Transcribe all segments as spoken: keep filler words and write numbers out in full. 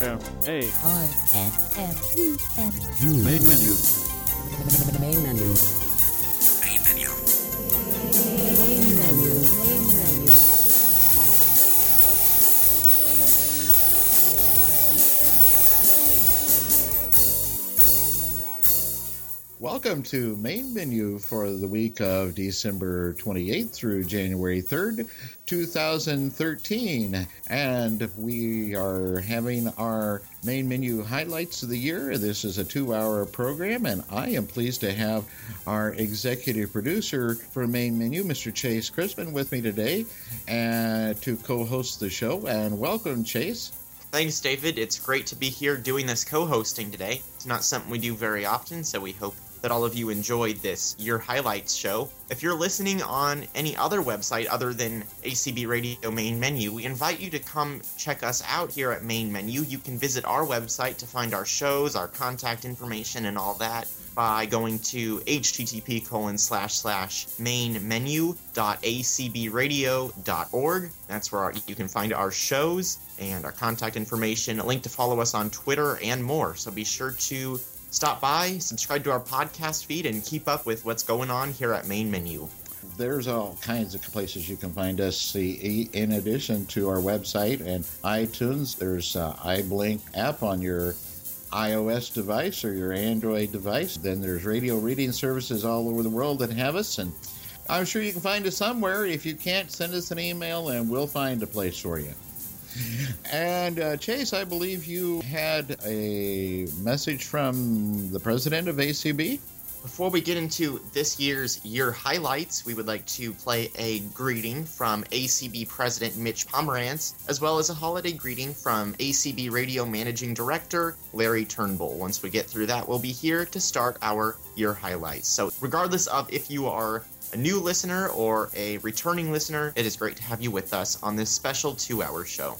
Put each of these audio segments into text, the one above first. R M A I N M E N U. Main menu. Main menu. Main menu. Main menu. Main menu. Welcome to Main Menu for the week of December twenty-eighth through January third, two thousand thirteen. And we are having our Main Menu Highlights of the Year. This is a two-hour program, and I am pleased to have our executive producer for Main Menu, Mister Chase Crispin, with me today uh, to co-host the show. And welcome, Chase. Thanks, David. It's great to be here doing this co-hosting today. It's not something we do very often, so we hope that all of you enjoyed this Year Highlights show. If you're listening on any other website other than A C B Radio Main Menu, we invite you to come check us out here at Main Menu. You can visit our website to find our shows, our contact information, and all that by going to h t t p colon slash slash main menu dot a c b radio dot org. That's where our, you can find our shows and our contact information, a link to follow us on Twitter, and more. So be sure to stop by, subscribe to our podcast feed, and keep up with what's going on here at Main Menu. There's all kinds of places you can find us in addition to our website and iTunes. There's an iBlink app on your iOS device or your Android device. Then there's radio reading services all over the world that have us, and I'm sure you can find us somewhere. If you can't, send us an email, and we'll find a place for you. And uh, Chase, I believe you had a message from the president of A C B. Before we get into this year's Year Highlights, we would like to play a greeting from A C B President Mitch Pomerantz, as well as a holiday greeting from A C B Radio Managing Director Larry Turnbull. Once we get through that, we'll be here to start our Year Highlights. So regardless of if you are a new listener or a returning listener, it is great to have you with us on this special two-hour show.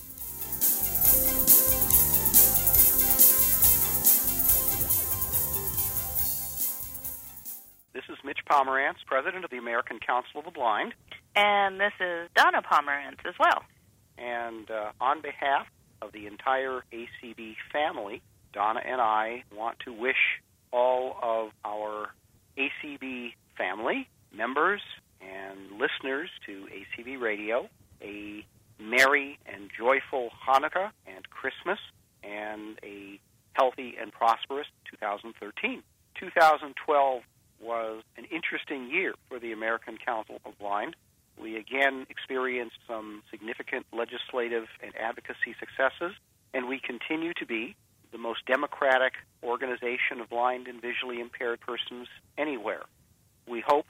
This is Mitch Pomerantz, President of the American Council of the Blind. And this is Donna Pomerantz as well. And uh, on behalf of the entire A C B family, Donna and I want to wish all of our A C B family members and listeners to A C B Radio a merry and joyful Hanukkah and Christmas, and a healthy and prosperous two thousand thirteen. two thousand twelve was an interesting year for the American Council of the Blind. We again experienced some significant legislative and advocacy successes, and we continue to be the most democratic organization of blind and visually impaired persons anywhere. We hope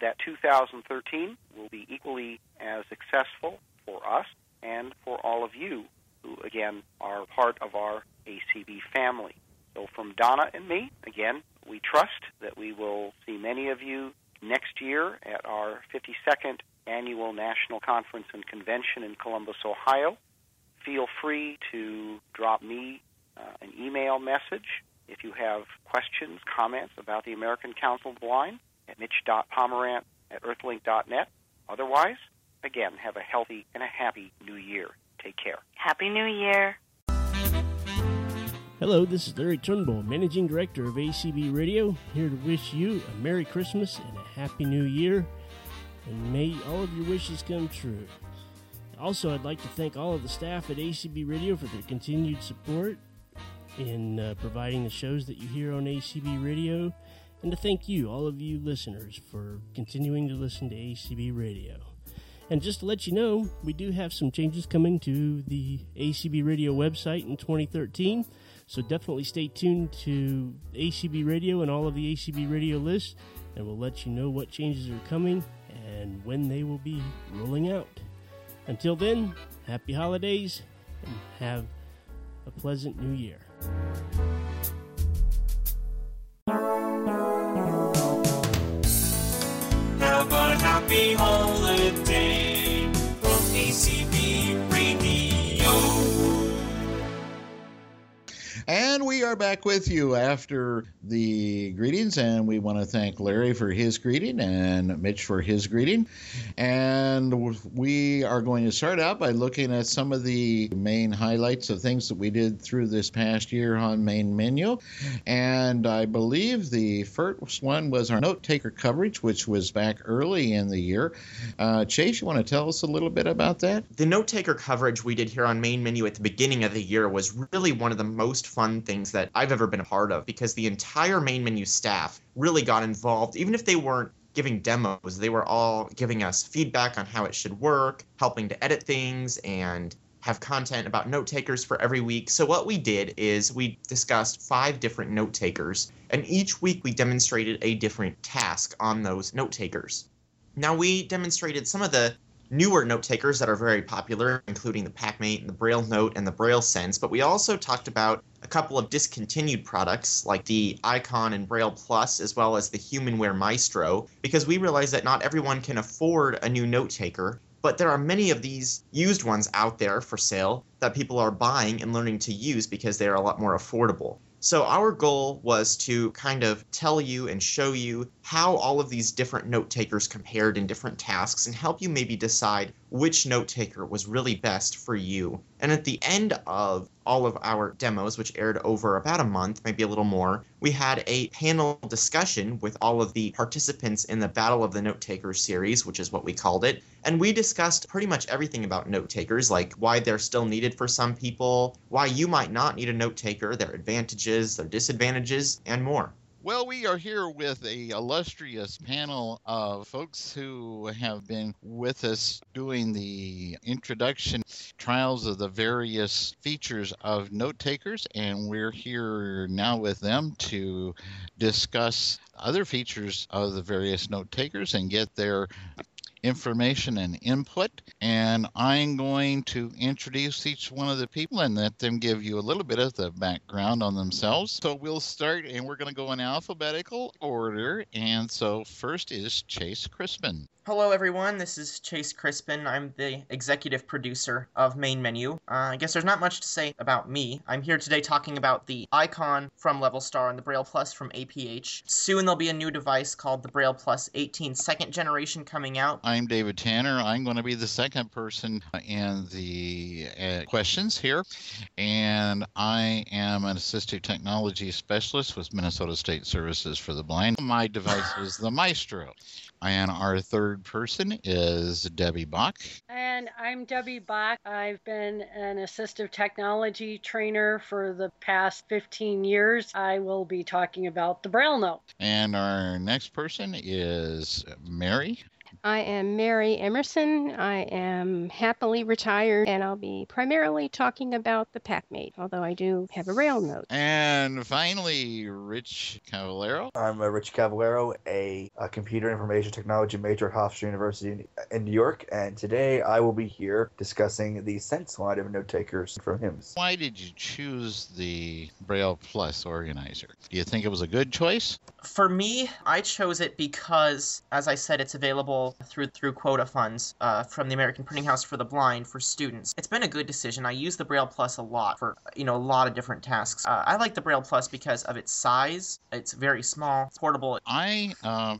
that two thousand thirteen will be equally as successful for us and for all of you who, again, are part of our A C B family. So from Donna and me, again, we trust that we will see many of you next year at our fifty-second Annual National Conference and Convention in Columbus, Ohio. Feel free to drop me uh, an email message if you have questions, comments about the American Council of the Blind, at mitch dot pomerant at earthlink dot net. Otherwise, again, have a healthy and a happy new year. Take care. Happy New Year. Hello, this is Larry Turnbull, Managing Director of A C B Radio, here to wish you a Merry Christmas and a Happy New Year, and may all of your wishes come true. Also, I'd like to thank all of the staff at A C B Radio for their continued support in uh, providing the shows that you hear on A C B Radio. And to thank you, all of you listeners, for continuing to listen to A C B Radio. And just to let you know, we do have some changes coming to the A C B Radio website in twenty thirteen, so definitely stay tuned to A C B Radio and all of the A C B Radio lists, and we'll let you know what changes are coming and when they will be rolling out. Until then, happy holidays, and have a pleasant new year. Happy holiday from A C B Radio. And And we are back with you after the greetings, and we want to thank Larry for his greeting and Mitch for his greeting. And we are going to start out by looking at some of the main highlights of things that we did through this past year on Main Menu. And I believe the first one was our note taker coverage, which was back early in the year. Uh, Chase, you want to tell us a little bit about that? The note taker coverage we did here on Main Menu at the beginning of the year was really one of the most fun things that I've ever been a part of, because the entire Main Menu staff really got involved. Even if they weren't giving demos, they were all giving us feedback on how it should work, helping to edit things and have content about note takers for every week. So what we did is we discussed five different note takers, and each week we demonstrated a different task on those note takers. Now, we demonstrated some of the newer note takers that are very popular, including the PacMate and the Braille Note and the Braille Sense, but we also talked about a couple of discontinued products like the Icon and Braille Plus, as well as the HumanWare Maestro, because we realized that not everyone can afford a new note taker, but there are many of these used ones out there for sale that people are buying and learning to use because they are a lot more affordable. So our goal was to kind of tell you and show you how all of these different note takers compared in different tasks and help you maybe decide which note taker was really best for you. And at the end of all of our demos, which aired over about a month, maybe a little more, we had a panel discussion with all of the participants in the Battle of the Note Takers series, which is what we called it. And we discussed pretty much everything about note takers, like why they're still needed for some people, why you might not need a note taker, their advantages, their disadvantages, and more. Well, we are here with a illustrious panel of folks who have been with us doing the introduction trials of the various features of note takers, and we're here now with them to discuss other features of the various note takers and get their information and input. And I'm going to introduce each one of the people and let them give you a little bit of the background on themselves. So we'll start, and we're going to go in alphabetical order. And so first is Chase Crispin. Hello, everyone. This is Chase Crispin. I'm the executive producer of Main Menu. Uh, I guess there's not much to say about me. I'm here today talking about the Icon from Level Star and the Braille Plus from A P H. Soon there'll be a new device called the Braille Plus eighteen second generation coming out. I'm David Tanner. I'm going to be the second person in the uh, questions here. And I am an assistive technology specialist with Minnesota State Services for the Blind. My device is the Maestro. And our third person is Debbie Bach. And I'm Debbie Bach. I've been an assistive technology trainer for the past fifteen years. I will be talking about the Braille Note. And our next person is Mary. I am Mary Emerson. I am happily retired, and I'll be primarily talking about the PacMate, although I do have a Braille Note. And finally, Rich Cavallero. I'm a Rich Cavallero, a, a computer information technology major at Hofstra University in, in New York, and today I will be here discussing the Sense line of note takers from HIMSS. Why did you choose the Braille Plus organizer? Do you think it was a good choice? For me, I chose it because, as I said, it's available through through quota funds uh, from the American Printing House for the Blind for students. It's been a good decision. I use the Braille Plus a lot for, you know, a lot of different tasks. Uh, I like the Braille Plus because of its size. It's very small, it's portable. I uh,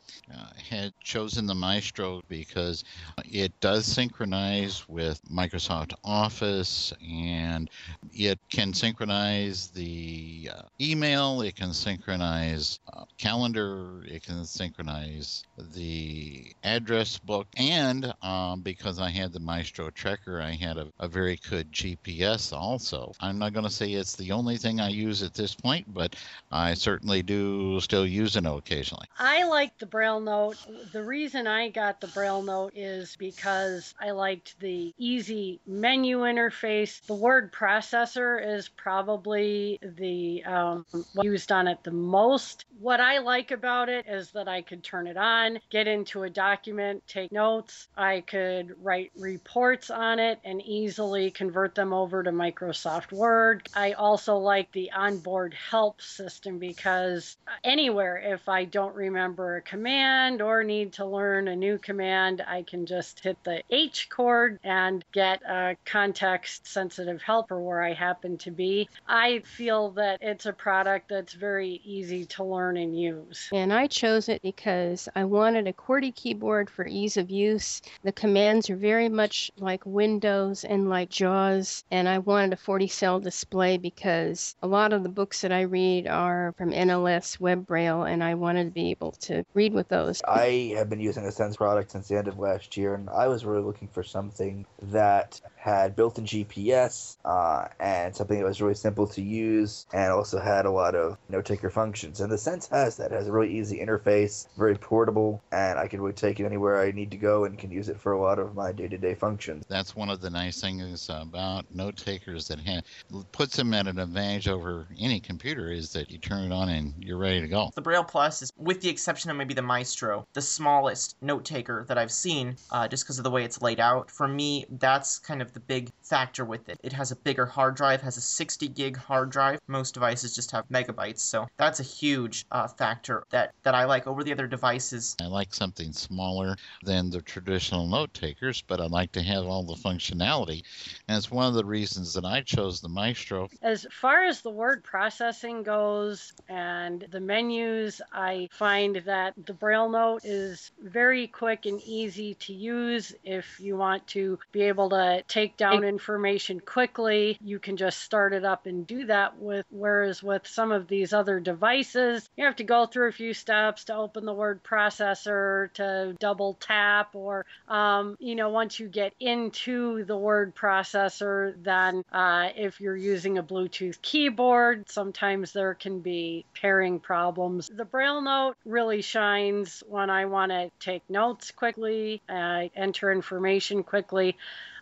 had chosen the Maestro because it does synchronize with Microsoft Office, and it can synchronize the uh, email, it can synchronize uh, calendar, it can synchronize the address book, and um, because I had the Maestro Tracker, I had a, a very good G P S also. I'm not going to say it's the only thing I use at this point, but I certainly do still use it occasionally. I like the Braille Note. The reason I got the Braille Note is because I liked the easy menu interface. The word processor is probably the um, used on it the most. What I like about it is that I could turn it on, get into a document, take notes. I could write reports on it and easily convert them over to Microsoft Word. I also like the onboard help system because anywhere, if I don't remember a command or need to learn a new command, I can just hit the H chord and get a context-sensitive helper where I happen to be. I feel that it's a product that's very easy to learn and use. And I chose it because I wanted a QWERTY keyboard for ease of use. The commands are very much like Windows and like JAWS, and I wanted a forty cell display because a lot of the books that I read are from N L S Web Braille, and I wanted to be able to read with those. I have been using a Sense product since the end of last year, and I was really looking for something that had built-in G P S uh, and something that was really simple to use and also had a lot of note-taker functions. And the Sense has that. It has a really easy interface, very portable, and I can really take it anywhere I need to go and can use it for a lot of my day-to-day functions. That's one of the nice things about note-takers that have, puts them at an advantage over any computer is that you turn it on and you're ready to go. The Braille Plus is, with the exception of maybe the Maestro, the smallest note-taker that I've seen uh, just because of the way it's laid out. For me, that's kind of the big factor with it. It has a bigger hard drive, has a sixty gig hard drive. Most devices just have megabytes, so that's a huge uh, factor that, that I like over the other devices. I like something smaller than the traditional note takers, but I like to have all the functionality, and it's one of the reasons that I chose the Maestro. As far as the word processing goes and the menus, I find that the Braille Note is very quick and easy to use. If you want to be able to take down information quickly, you can just start it up and do that with, whereas with some of these other devices, you have to go through a few steps to open the word processor, to double tap, or, um, you know, once you get into the word processor, then uh, if you're using a Bluetooth keyboard, sometimes there can be pairing problems. The Braille Note really shines when I want to take notes quickly, uh, enter information quickly.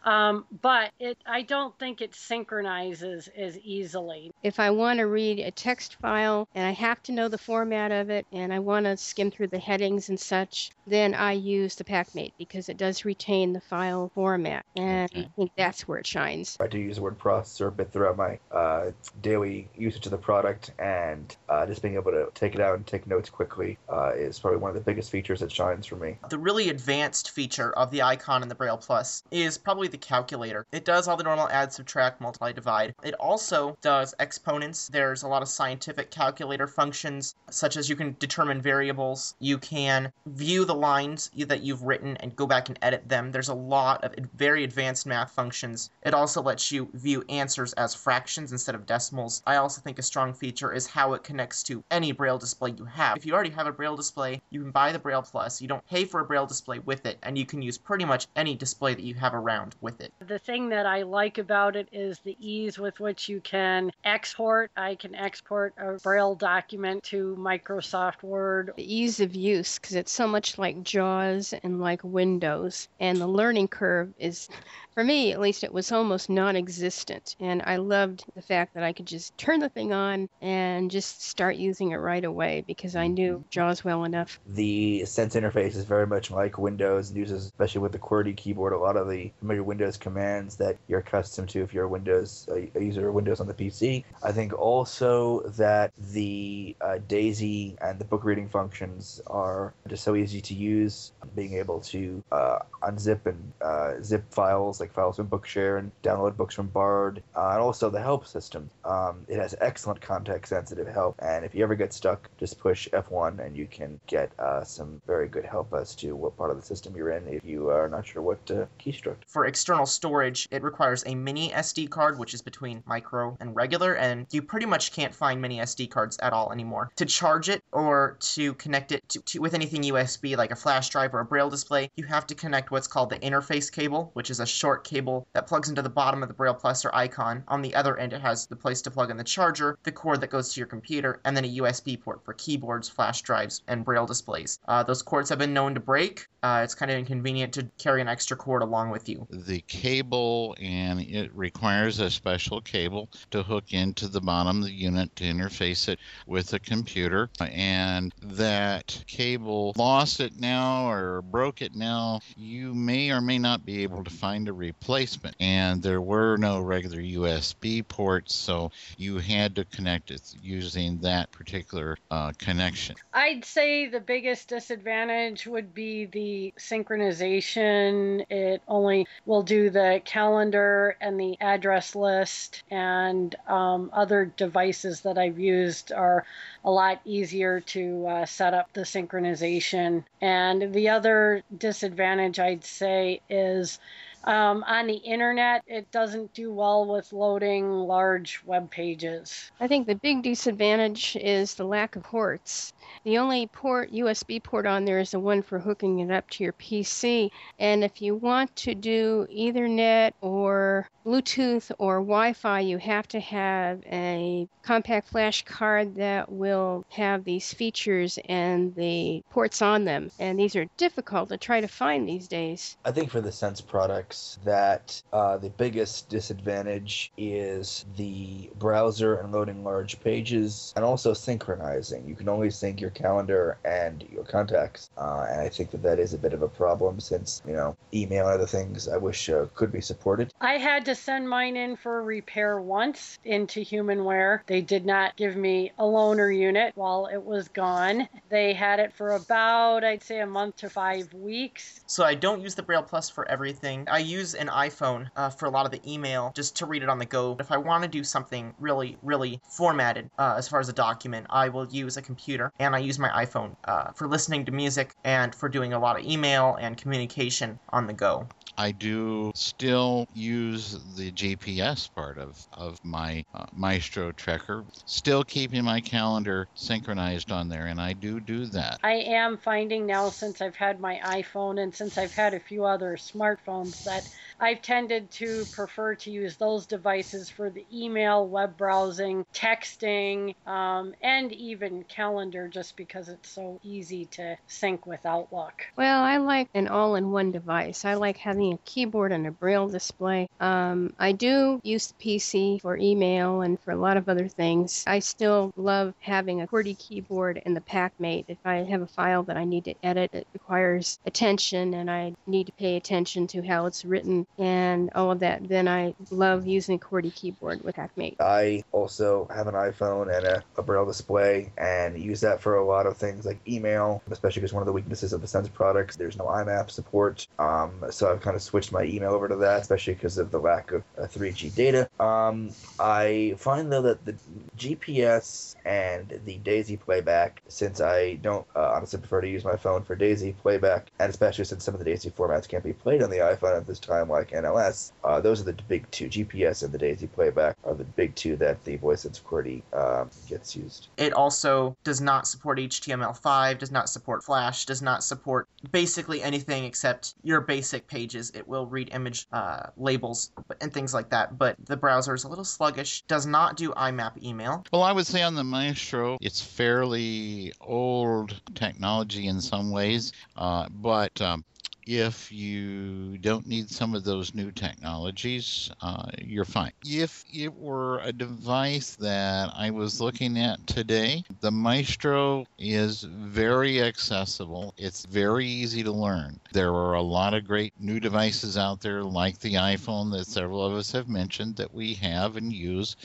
Um, but it, I don't think it synchronizes as easily. If I want to read a text file and I have to know the format of it and I want to skim through the headings and such, then I use the PacMate because it does retain the file format. And okay. I think that's where it shines. I do use the word processor a bit throughout my uh, daily usage of the product, and uh, just being able to take it out and take notes quickly uh, is probably one of the biggest features that shines for me. The really advanced feature of the Icon and the Braille Plus is probably the calculator. It does all the normal add, subtract, multiply, divide. It also does exponents. There's a lot of scientific calculator functions, such as you can determine variables. You can view the lines that you've written and go back and edit them. There's a lot of very advanced math functions. It also lets you view answers as fractions instead of decimals. I also think a strong feature is how it connects to any Braille display you have. If you already have a Braille display, you can buy the Braille Plus. You don't pay for a Braille display with it, and you can use pretty much any display that you have around with it. The thing that I like about it is the ease with which you can export. I can export a Braille document to Microsoft Word. The ease of use, because it's so much like JAWS and like Windows, and the learning curve is, for me at least, it was almost non-existent, and I loved the fact that I could just turn the thing on and just start using it right away because I knew JAWS well enough. The Sense interface is very much like Windows and uses, especially with the QWERTY keyboard, a lot of the familiar Windows commands that you're accustomed to if you're a Windows a user of Windows on the P C. I think also that the uh, DAISY and the book reading functions are just so easy to use. Being able to uh, unzip and uh, zip files, like files from Bookshare, and download books from Bard, uh, and also the help system. Um, it has excellent context-sensitive help, and if you ever get stuck, just push F one and you can get uh, some very good help as to what part of the system you're in if you are not sure what to keystroke. For external storage, it requires a mini S D card, which is between micro and regular, and you pretty much can't find mini S D cards at all anymore. To charge it or to connect it to, to, with anything U S B, like a flash drive or a Braille display, you have to connect what's called the interface cable, which is a short cable that plugs into the bottom of the Braille Plus or Icon. On the other end, it has the place to plug in the charger, the cord that goes to your computer, and then a U S B port for keyboards, flash drives, and Braille displays. Uh, those cords have been known to break. Uh, it's kind of inconvenient to carry an extra cord along with you. The cable, and it requires a special cable to hook into the bottom of the unit to interface it with a computer, and and that cable lost it now or broke it now, you may or may not be able to find a replacement. And there were no regular U S B ports, so you had to connect it using that particular uh, connection. I'd say the biggest disadvantage would be the synchronization. It only will do the calendar and the address list, and um, other devices that I've used are a lot easier to uh, set up the synchronization. And the other disadvantage I'd say is Um, on the internet, it doesn't do well with loading large web pages. I think the big disadvantage is the lack of ports. The only port, U S B port on there is the one for hooking it up to your P C. And if you want to do Ethernet or Bluetooth or Wi-Fi, you have to have a compact flash card that will have these features and the ports on them. And these are difficult to try to find these days. I think for the Sense product, that uh, the biggest disadvantage is the browser and loading large pages, and also synchronizing. You can only sync your calendar and your contacts, uh, and I think that that is a bit of a problem since, you know, email and other things I wish uh, could be supported. I had to send mine in for repair once into HumanWare. They did not give me a loaner unit while it was gone. They had it for about, I'd say, a month to five weeks. So I don't use the Braille Plus for everything. I use an iPhone uh, for a lot of the email just to read it on the go. If I want to do something really, really formatted uh, as far as a document, I will use a computer, and I use my iPhone uh, for listening to music and for doing a lot of email and communication on the go. I do still use the G P S part of, of my uh, Maestro tracker, still keeping my calendar synchronized on there, and I do do that. I am finding now, since I've had my iPhone and since I've had a few other smartphones, that I've tended to prefer to use those devices for the email, web browsing, texting, um, and even calendar, just because it's so easy to sync with Outlook. Well, I like an all-in-one device. I like having a keyboard and a braille display. Um, I do use the P C for email and for a lot of other things. I still love having a QWERTY keyboard and the PacMate. If I have a file that I need to edit, it requires attention and I need to pay attention to how it's written and all of that, then I love using a QWERTY keyboard with PacMate. I also have an iPhone and a, a braille display and use that for a lot of things like email, especially because one of the weaknesses of the Sense products, there's no I M A P support. Um, so I've kind of switched my email over to that, especially because of the lack of uh, three G data. Um, I find, though, that the G P S and the DAISY playback, since I don't uh, honestly prefer to use my phone for DAISY playback, and especially since some of the DAISY formats can't be played on the iPhone at this time, like N L S, uh, those are the big two. G P S and the DAISY playback are the big two that the VoiceSense QWERTY um, gets used. It also does not support H T M L five, does not support Flash, does not support basically anything except your basic page. Pages. It will read image uh, labels and things like that, but the browser is a little sluggish, does not do I M A P email. Well, I would say on the Maestro, it's fairly old technology in some ways, uh, but um, if you don't need some of those new technologies, uh, you're fine. If it were a device that I was looking at today, the Maestro is very accessible. It's very easy to learn. There are a lot of great new devices out there, like the iPhone that several of us have mentioned, that we have and use,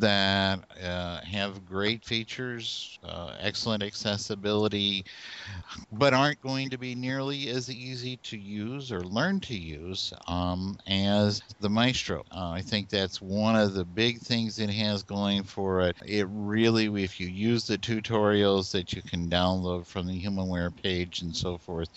that uh, have great features, uh, excellent accessibility, but aren't going to be nearly as easy to use or learn to use um, as the Maestro. Uh, I think that's one of the big things it has going for it. It really, if you use the tutorials that you can download from the HumanWare page and so forth,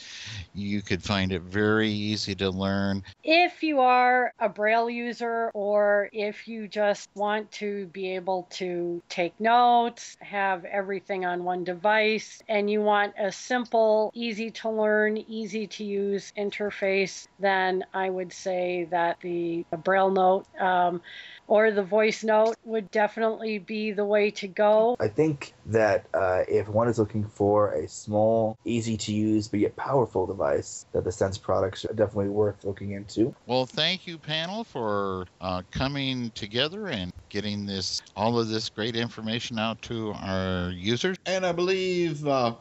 you could find it very easy to learn. If you are a Braille user, or if you just want to be able to take notes, have everything on one device, and you want a simple, easy to learn, easy to use use interface, then I would say that the Braille Note um, or the Voice Note would definitely be the way to go. I think that uh, if one is looking for a small, easy-to-use, but yet powerful device, that the Sense products are definitely worth looking into. Well, thank you, panel, for uh, coming together and getting this all of this great information out to our users. And I believe uh,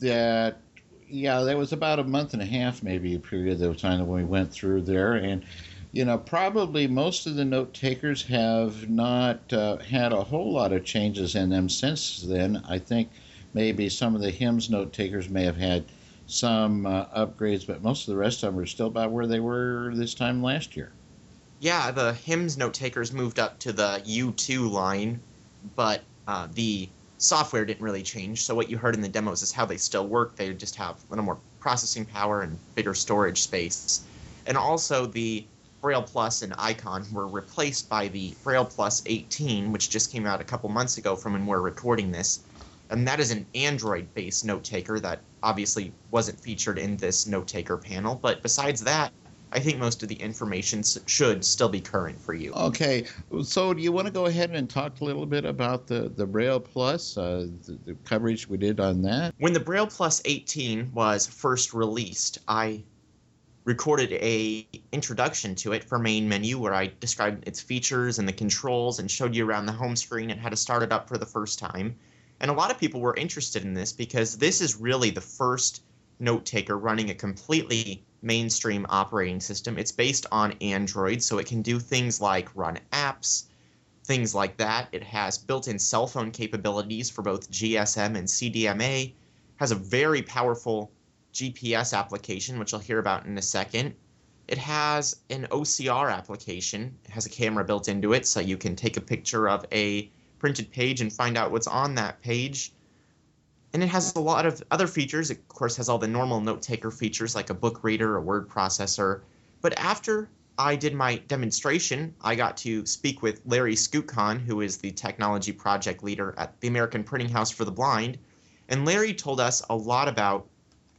that, yeah, there was about a month and a half, maybe, a period of time when we went through there. And, you know, probably most of the note takers have not uh, had a whole lot of changes in them since then. I think maybe some of the H I M S note takers may have had some uh, upgrades, but most of the rest of them are still about where they were this time last year. Yeah, the H I M S note takers moved up to the U two line, but uh, the software didn't really change. So what you heard in the demos is how they still work. They just have a little more processing power and bigger storage space. And also the Braille Plus and Icon were replaced by the Braille Plus eighteen, which just came out a couple months ago from when we're recording this. And that is an Android-based note taker that obviously wasn't featured in this note taker panel. But besides that, I think most of the information should still be current for you. Okay. So do you want to go ahead and talk a little bit about the, the Braille Plus, uh, the, the coverage we did on that? When the Braille Plus eighteen was first released, I recorded a introduction to it for Main Menu where I described its features and the controls and showed you around the home screen and how to start it up for the first time. And a lot of people were interested in this because this is really the first note taker running a completely mainstream operating system. It's based on Android, so it can do things like run apps, things like that. It has built-in cell phone capabilities for both G S M and C D M A, has a very powerful G P S application, which I'll hear about in a second. It has an O C R application. It has a camera built into it, so you can take a picture of a printed page and find out what's on that page. And it has a lot of other features. It, of course, has all the normal note-taker features like a book reader, a word processor. But after I did my demonstration, I got to speak with Larry Skootkon, who is the technology project leader at the American Printing House for the Blind. And Larry told us a lot about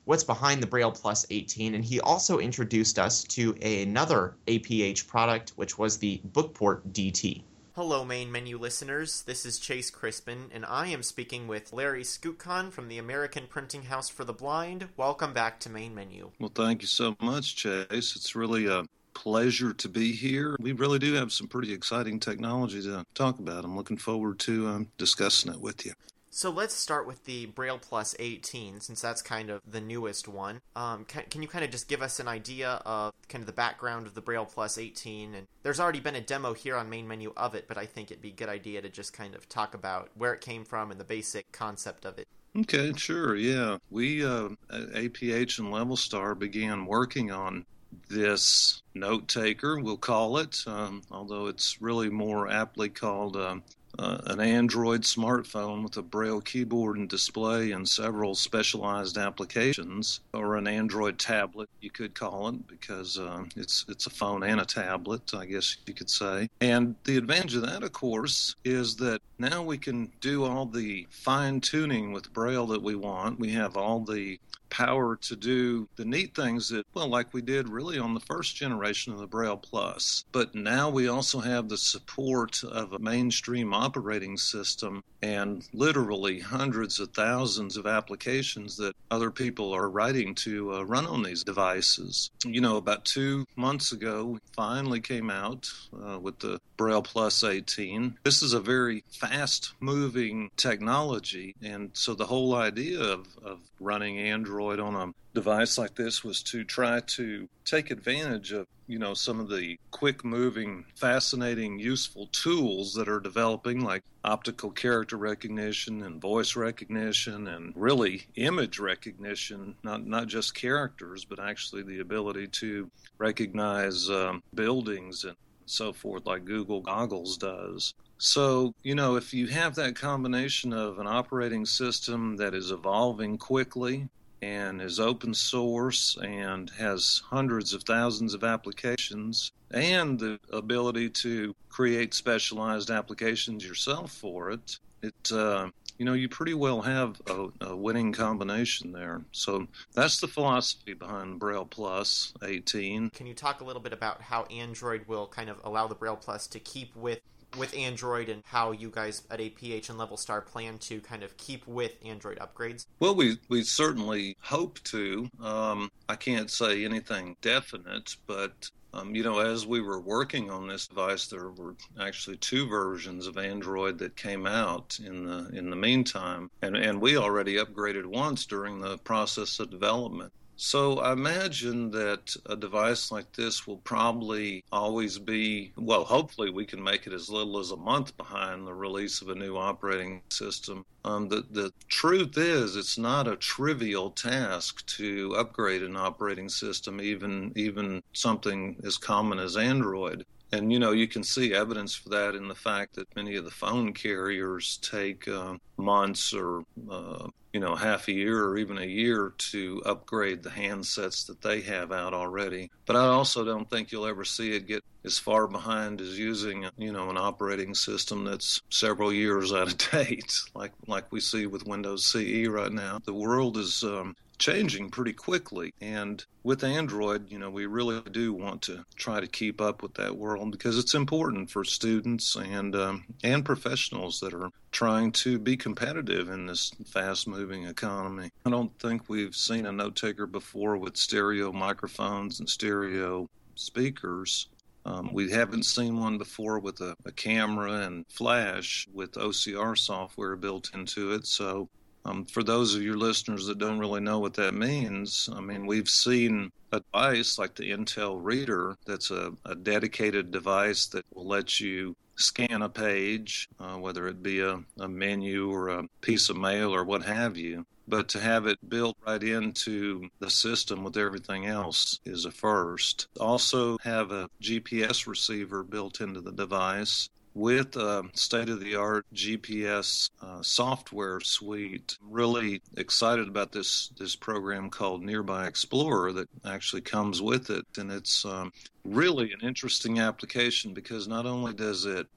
what's behind the Braille Plus eighteen. And he also introduced us to a, another A P H product, which was the Bookport D T. Hello, Main Menu listeners. This is Chase Crispin, and I am speaking with Larry Skootkon from the American Printing House for the Blind. Welcome back to Main Menu. Well, thank you so much, Chase. It's really a pleasure to be here. We really do have some pretty exciting technology to talk about. I'm looking forward to um, discussing it with you. So let's start with the Braille Plus eighteen, since that's kind of the newest one. Um, can, can you kind of just give us an idea of kind of the background of the Braille Plus eighteen? And there's already been a demo here on Main Menu of it, but I think it'd be a good idea to just kind of talk about where it came from and the basic concept of it. Okay, sure, yeah. We, uh, at A P H and LevelStar, began working on this note taker, we'll call it, um, although it's really more aptly called Um, Uh, an Android smartphone with a Braille keyboard and display and several specialized applications, or an Android tablet, you could call it, because uh, it's it's a phone and a tablet, I guess you could say. And the advantage of that, of course, is that now we can do all the fine-tuning with Braille that we want. We have all the power to do the neat things that, well, like we did really on the first generation of the Braille Plus. But now we also have the support of a mainstream operating system and literally hundreds of thousands of applications that other people are writing to uh, run on these devices. You know, about two months ago, we finally came out uh, with the Braille Plus eighteen. This is a very fast-moving technology, and so the whole idea of, of running Android on a device like this was to try to take advantage of, you know, some of the quick-moving, fascinating, useful tools that are developing, like optical character recognition and voice recognition and really image recognition, not, not just characters, but actually the ability to recognize um, buildings and so forth, like Google Goggles does. So, you know, if you have that combination of an operating system that is evolving quickly and is open source and has hundreds of thousands of applications and the ability to create specialized applications yourself for it, it, uh, you know, you pretty well have a, a winning combination there. So that's the philosophy behind Braille Plus eighteen. Can you talk a little bit about how Android will kind of allow the Braille Plus to keep with with Android, and how you guys at A P H and Level Star plan to kind of keep with Android upgrades? Well, we we certainly hope to. Um, I can't say anything definite, but um, you know, as we were working on this device, there were actually two versions of Android that came out in the in the meantime, and and we already upgraded once during the process of development. So I imagine that a device like this will probably always be, well, hopefully we can make it as little as a month behind the release of a new operating system. Um, the, the truth is, it's not a trivial task to upgrade an operating system, even even something as common as Android. And, you know, you can see evidence for that in the fact that many of the phone carriers take uh, months or, uh, you know, half a year or even a year to upgrade the handsets that they have out already. But I also don't think you'll ever see it get as far behind as using, you know, an operating system that's several years out of date, like like we see with Windows C E right now. The world is um, changing pretty quickly, and with Android, you know, we really do want to try to keep up with that world because it's important for students and um, and professionals that are trying to be competitive in this fast-moving economy. I don't think we've seen a note-taker before with stereo microphones and stereo speakers. Um, we haven't seen one before with a, a camera and flash with O C R software built into it, so Um, for those of your listeners that don't really know what that means, I mean, we've seen a device like the Intel Reader that's a, a dedicated device that will let you scan a page, uh, whether it be a, a menu or a piece of mail or what have you. But to have it built right into the system with everything else is a first. Also have a G P S receiver built into the device, with a state-of-the-art G P S uh, software suite. I'm really excited about this this program called Nearby Explorer that actually comes with it, and it's um, really an interesting application because not only does it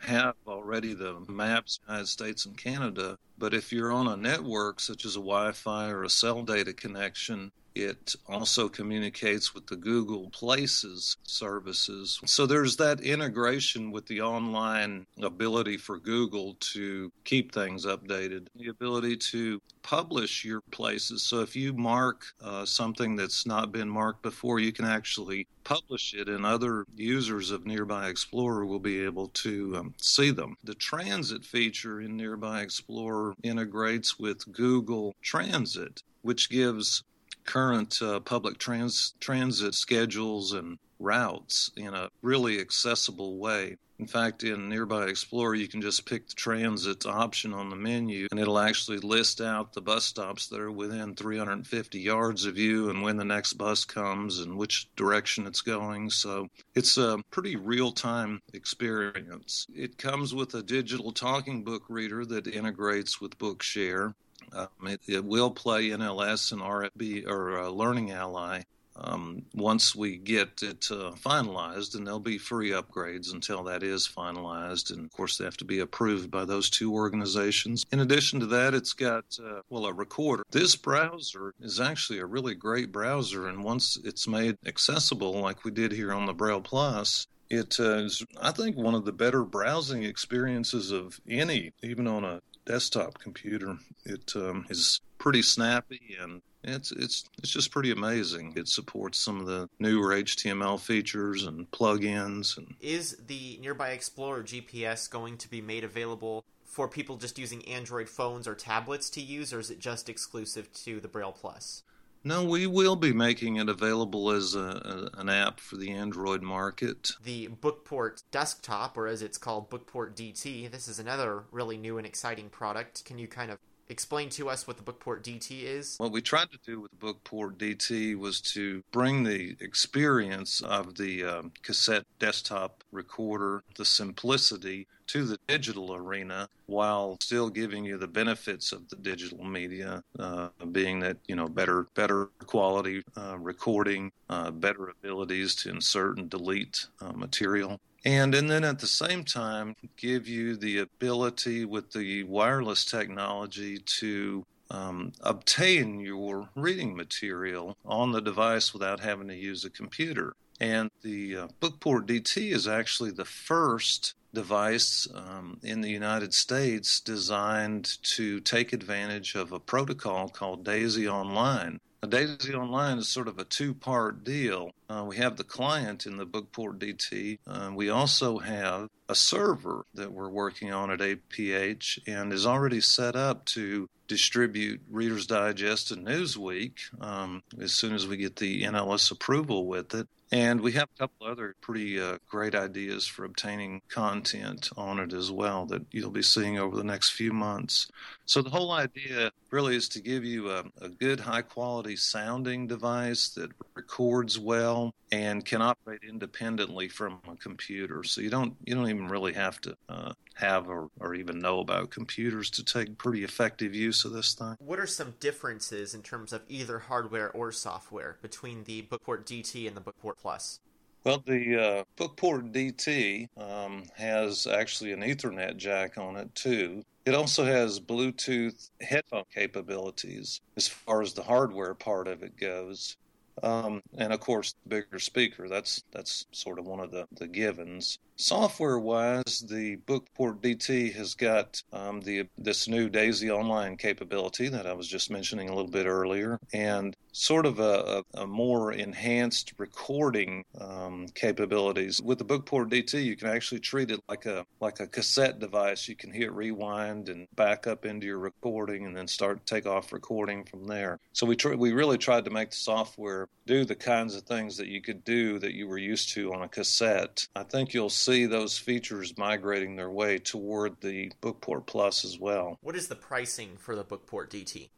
have already the maps of the United States and Canada, but if you're on a network such as a Wi-Fi or a cell data connection, it also communicates with the Google Places services. So there's that integration with the online ability for Google to keep things updated, the ability to publish your places. So if you mark uh, something that's not been marked before, you can actually publish it, and other users of Nearby Explorer will be able to um, see them. The transit feature in Nearby Explorer integrates with Google Transit, which gives current uh, public trans- transit schedules and routes in a really accessible way. In fact, in Nearby Explorer, you can just pick the transit option on the menu, and it'll actually list out the bus stops that are within three hundred fifty yards of you and when the next bus comes and which direction it's going. So it's a pretty real-time experience. It comes with a digital talking book reader that integrates with Bookshare. Um, it, it will play N L S and R F B or uh, Learning Ally um, once we get it uh, finalized, and there'll be free upgrades until that is finalized. And of course, they have to be approved by those two organizations. In addition to that, it's got uh, well a recorder. This browser is actually a really great browser, and once it's made accessible, like we did here on the Braille Plus, it uh, is, I think, one of the better browsing experiences of any, even on a desktop computer. It um, is pretty snappy, and it's it's it's just pretty amazing. It supports some of the newer H T M L features and plugins. And is the Nearby Explorer G P S going to be made available for people just using Android phones or tablets to use, or is it just exclusive to the Braille Plus? No, we will be making it available as a, a, an app for the Android market. The Bookport Desktop, or as it's called, Bookport D T, this is another really new and exciting product. Can you kind of explain to us what the Bookport D T is? What we tried to do with the Bookport D T was to bring the experience of the um, cassette desktop recorder, the simplicity, to the digital arena while still giving you the benefits of the digital media, uh, being that, you know, better better quality uh, recording, uh, better abilities to insert and delete uh, material. And, and then at the same time, give you the ability with the wireless technology to um, obtain your reading material on the device without having to use a computer. And the uh, Bookport D T is actually the first device um, in the United States designed to take advantage of a protocol called DAISY Online. Now, DAISY Online is sort of a two-part deal. Uh, we have the client in the Bookport D T. Uh, we also have a server that we're working on at A P H and is already set up to distribute Reader's Digest and Newsweek um, as soon as we get the N L S approval with it. And we have a couple other pretty uh, great ideas for obtaining content on it as well that you'll be seeing over the next few months. So the whole idea really is to give you a, a good, high-quality sounding device that records well and can operate independently from a computer. So you don't you don't even really have to uh, have or, or even know about computers to take pretty effective use of this thing. What are some differences in terms of either hardware or software between the Bookport D T and the Bookport Plus? Well, the uh, Bookport D T um, has actually an Ethernet jack on it, too. It also has Bluetooth headphone capabilities as far as the hardware part of it goes. Um, and, of course, the bigger speaker, that's that's sort of one of the, the givens. Software-wise, the Bookport D T has got um, the this new DAISY Online capability that I was just mentioning a little bit earlier, and sort of a, a, a more enhanced recording um, capabilities. With the Bookport D T, you can actually treat it like a like a cassette device. You can hit rewind and back up into your recording, and then start take off recording from there. So we tr- we really tried to make the software do the kinds of things that you could do that you were used to on a cassette. I think you'll see see those features migrating their way toward the Bookport Plus as well. What is the pricing for the Bookport D T?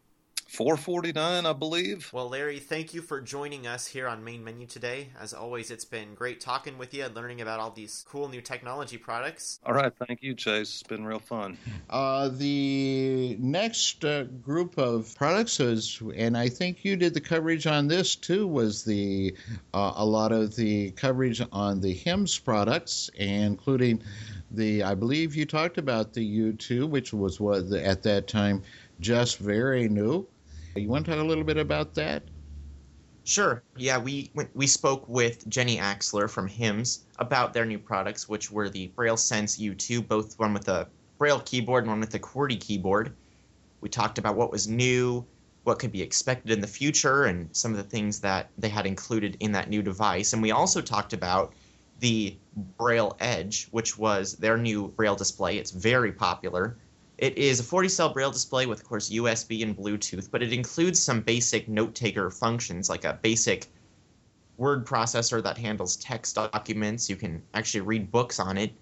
four forty-nine, I believe. Well, Larry, thank you for joining us here on Main Menu today. As always, it's been great talking with you and learning about all these cool new technology products. All right, thank you, Chase. It's been real fun. Uh, the next uh, group of products is, and I think you did the coverage on this too, was the uh, a lot of the coverage on the H I M S S products, including the, I believe you talked about the U two, which was what at that time just very new. You want to talk a little bit about that? Sure. Yeah, we we spoke with Jenny Axler from H I M S S about their new products, which were the Braille Sense U two, both one with a Braille keyboard and one with a QWERTY keyboard. We talked about what was new, what could be expected in the future, and some of the things that they had included in that new device. And we also talked about the Braille Edge, which was their new Braille display. It's very popular. It is a forty-cell Braille display with, of course, U S B and Bluetooth, but it includes some basic note-taker functions, like a basic word processor that handles text documents. You can actually read books on it.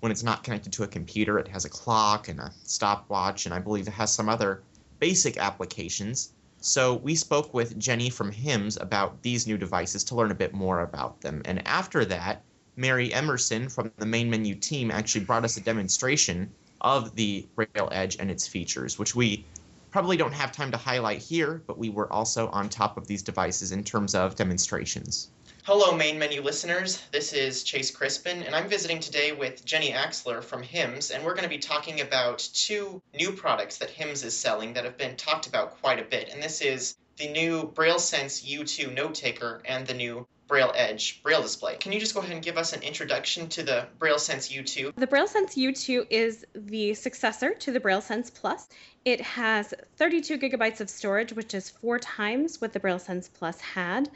When it's not connected to a computer, it has a clock and a stopwatch, and I believe it has some other basic applications. So we spoke with Jenny from H I M S S about these new devices to learn a bit more about them. And after that, Mary Emerson from the Main Menu team actually brought us a demonstration of the Braille Edge and its features, which we probably don't have time to highlight here, but we were also on top of these devices in terms of demonstrations. Hello, Main Menu listeners. This is Chase Crispin, and I'm visiting today with Jenny Axler from H I M S S, and we're going to be talking about two new products that H I M S S is selling that have been talked about quite a bit, and this is the new Braille Sense U two Note Taker and the new Braille Edge Braille display. Can you just go ahead and give us an introduction to the Braille Sense U two? The Braille Sense U two is the successor to the Braille Sense Plus. It has thirty-two gigabytes of storage, which is four times what the Braille Sense Plus had.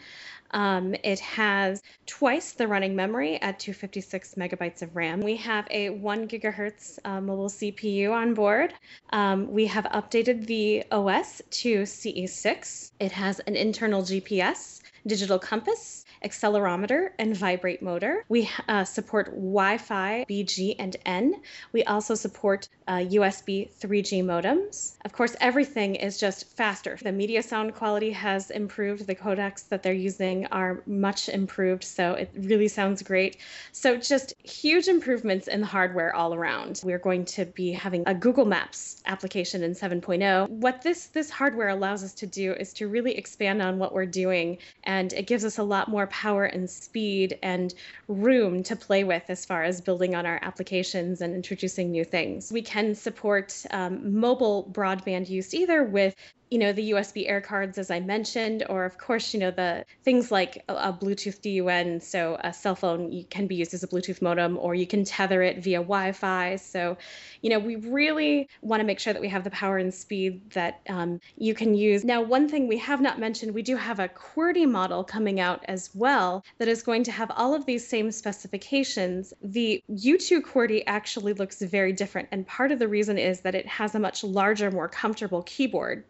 Um, it has twice the running memory at two hundred fifty-six megabytes of RAM. We have a one gigahertz uh, mobile C P U on board. Um, we have updated the O S to C E six. It has an internal G P S, digital compass, accelerometer, and vibrate motor. We uh, support Wi-Fi, B G, and N. We also support uh, U S B three G modems. Of course, everything is just faster. The media sound quality has improved. The codecs that they're using are much improved, so it really sounds great. So just huge improvements in the hardware all around. We're going to be having a Google Maps application in seven point oh. What this, this hardware allows us to do is to really expand on what we're doing, and it gives us a lot more power and speed and room to play with as far as building on our applications and introducing new things. We can support um, mobile broadband use either with, you know, the U S B air cards, as I mentioned, or of course, you know, the things like a, a Bluetooth D U N. So a cell phone can be used as a Bluetooth modem, or you can tether it via Wi-Fi. So, you know, we really want to make sure that we have the power and speed that um, you can use. Now, one thing we have not mentioned, we do have a QWERTY model coming out as well that is going to have all of these same specifications. The U two QWERTY actually looks very different. And part of the reason is that it has a much larger, more comfortable keyboard.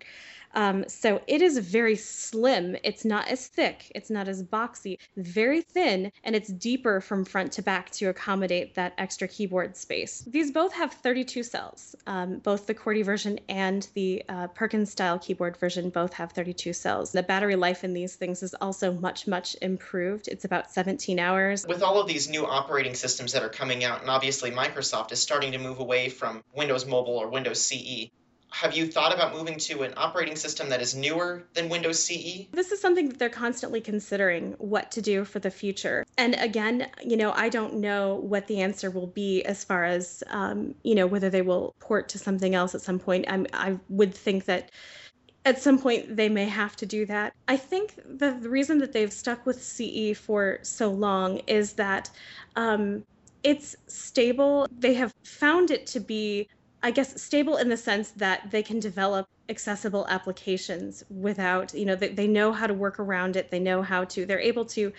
Um, so it is very slim. It's not as thick. It's not as boxy, very thin, and it's deeper from front to back to accommodate that extra keyboard space. These both have thirty-two cells. Um, both the QWERTY version and the uh, Perkins style keyboard version both have thirty-two cells. The battery life in these things is also much, much improved. It's about seventeen hours. With all of these new operating systems that are coming out, and obviously Microsoft is starting to move away from Windows Mobile or Windows C E, have you thought about moving to an operating system that is newer than Windows C E? This is something that they're constantly considering what to do for the future. And again, you know, I don't know what the answer will be as far as, um, you know, whether they will port to something else at some point. I'm, I would think that at some point they may have to do that. I think the, the reason that they've stuck with C E for so long is that um, it's stable. They have found it to be, I guess, stable in the sense that they can develop accessible applications without, you know, they, they know how to work around it. They know how to, they're able to,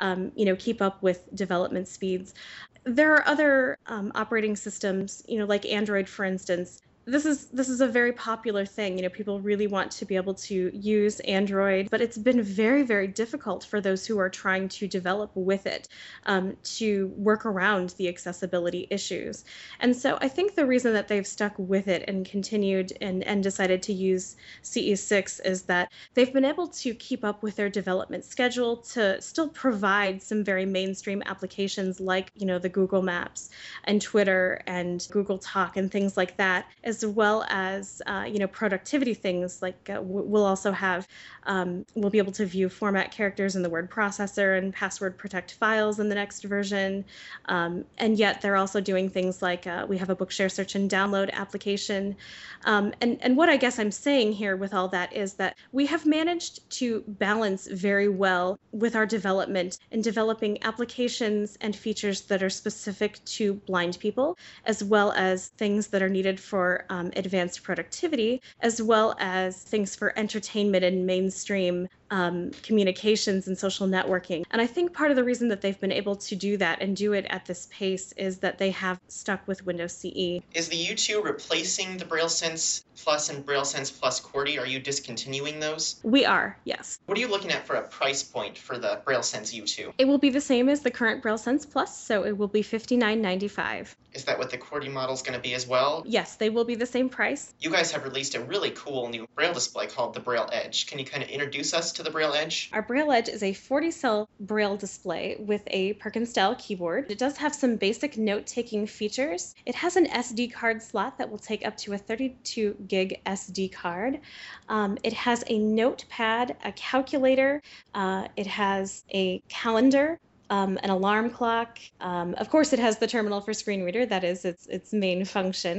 um, you know, keep up with development speeds. There are other um, operating systems, you know, like Android, for instance. This is this is a very popular thing. You know, people really want to be able to use Android, but it's been very, very difficult for those who are trying to develop with it um, to work around the accessibility issues. And so I think the reason that they've stuck with it and continued and, and decided to use C E six is that they've been able to keep up with their development schedule to still provide some very mainstream applications like, you know, the Google Maps and Twitter and Google Talk and things like that, as as well as, uh, you know, productivity things like uh, we'll also have, um, we'll be able to view format characters in the word processor and password protect files in the next version. Um, and yet they're also doing things like uh, we have a Bookshare search and download application. Um, and, and what I guess I'm saying here with all that is that we have managed to balance very well with our development in developing applications and features that are specific to blind people, as well as things that are needed for Um, advanced productivity, as well as things for entertainment and mainstream um, communications and social networking. And I think part of the reason that they've been able to do that and do it at this pace is that they have stuck with Windows C E. Is the U two replacing the Braille Sense Plus and Braille Sense Plus QWERTY? Are you discontinuing those? We are, yes. What are you looking at for a price point for the Braille Sense U two? It will be the same as the current Braille Sense Plus, so it will be fifty-nine ninety-five. Is that what the QWERTY model is going to be as well? Yes, they will be the same price. You guys have released a really cool new Braille display called the Braille Edge. Can you kind of introduce us to the Braille Edge? Our Braille Edge is a forty-cell Braille display with a Perkins-style keyboard. It does have some basic note-taking features. It has an S D card slot that will take up to a thirty-two gig S D card. Um, it has a notepad, a calculator. Uh, it has a calendar. Um, an alarm clock. Um, of course, it has the terminal for screen reader. That is its its main function.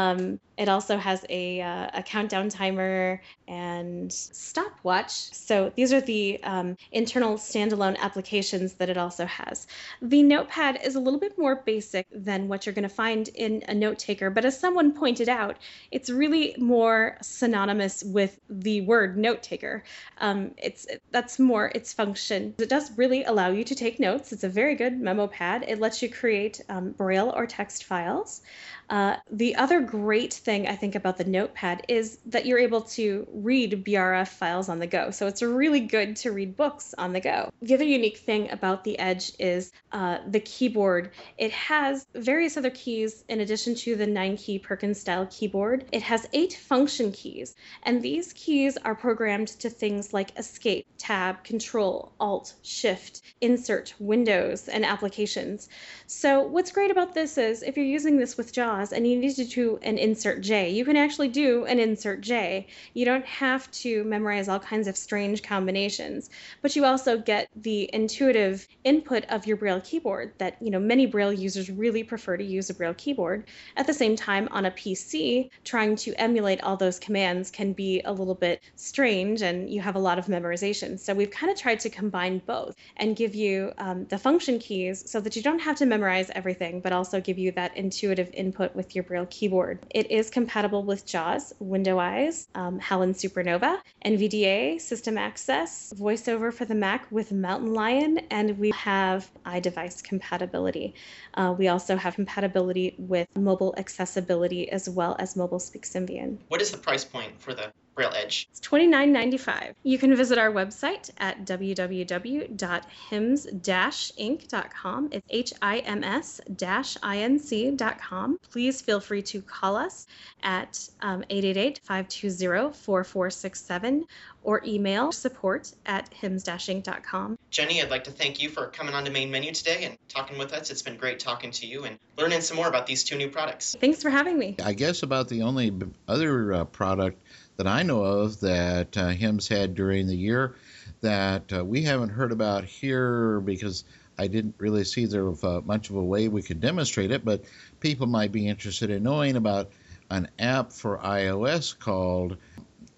Um, it also has a, uh, a countdown timer and stopwatch. So these are the um, internal standalone applications that it also has. The notepad is a little bit more basic than what you're going to find in a note taker. But as someone pointed out, it's really more synonymous with the word note taker. Um, it's that's more its function. It does really allow you to take notes. It's a very good memo pad. It lets you create um, Braille or text files. Uh, the other great thing I think about the notepad is that you're able to read B R F files on the go. So it's really good to read books on the go. The other unique thing about the Edge is uh, the keyboard. It has various other keys in addition to the nine key Perkins style keyboard. It has eight function keys, and these keys are programmed to things like escape, tab, control, alt, shift, insert, windows, and applications. So what's great about this is if you're using this with JAWS and you need to do an insert J. You can actually do an insert J. You don't have to memorize all kinds of strange combinations, but you also get the intuitive input of your Braille keyboard that, you know, many Braille users really prefer to use a Braille keyboard. At the same time, on a P C, trying to emulate all those commands can be a little bit strange, and you have a lot of memorization. So we've kind of tried to combine both and give you um, the function keys so that you don't have to memorize everything, but also give you that intuitive input with your Braille keyboard. It is compatible with JAWS, Window Eyes, um, HAL and Supernova, N V D A, System Access, VoiceOver for the Mac with Mountain Lion, and we have iDevice compatibility. Uh, we also have compatibility with mobile accessibility as well as mobile Speak Symbian. What is the price point for the Braille Edge? It's twenty-nine ninety-five. You can visit our website at w w w dot hims dash inc dot com. It's H I M S dash I N C dot com. Please feel free to call us at um, eight eight eight, five two zero, four four six seven or email support at hims dash inc dot com. Jenny, I'd like to thank you for coming on to Main Menu today and talking with us. It's been great talking to you and learning some more about these two new products. Thanks for having me. I guess about the only other uh, product that I know of that uh, HIMS had during the year that uh, we haven't heard about here because I didn't really see there was uh, much of a way we could demonstrate it, but people might be interested in knowing about an app for iOS called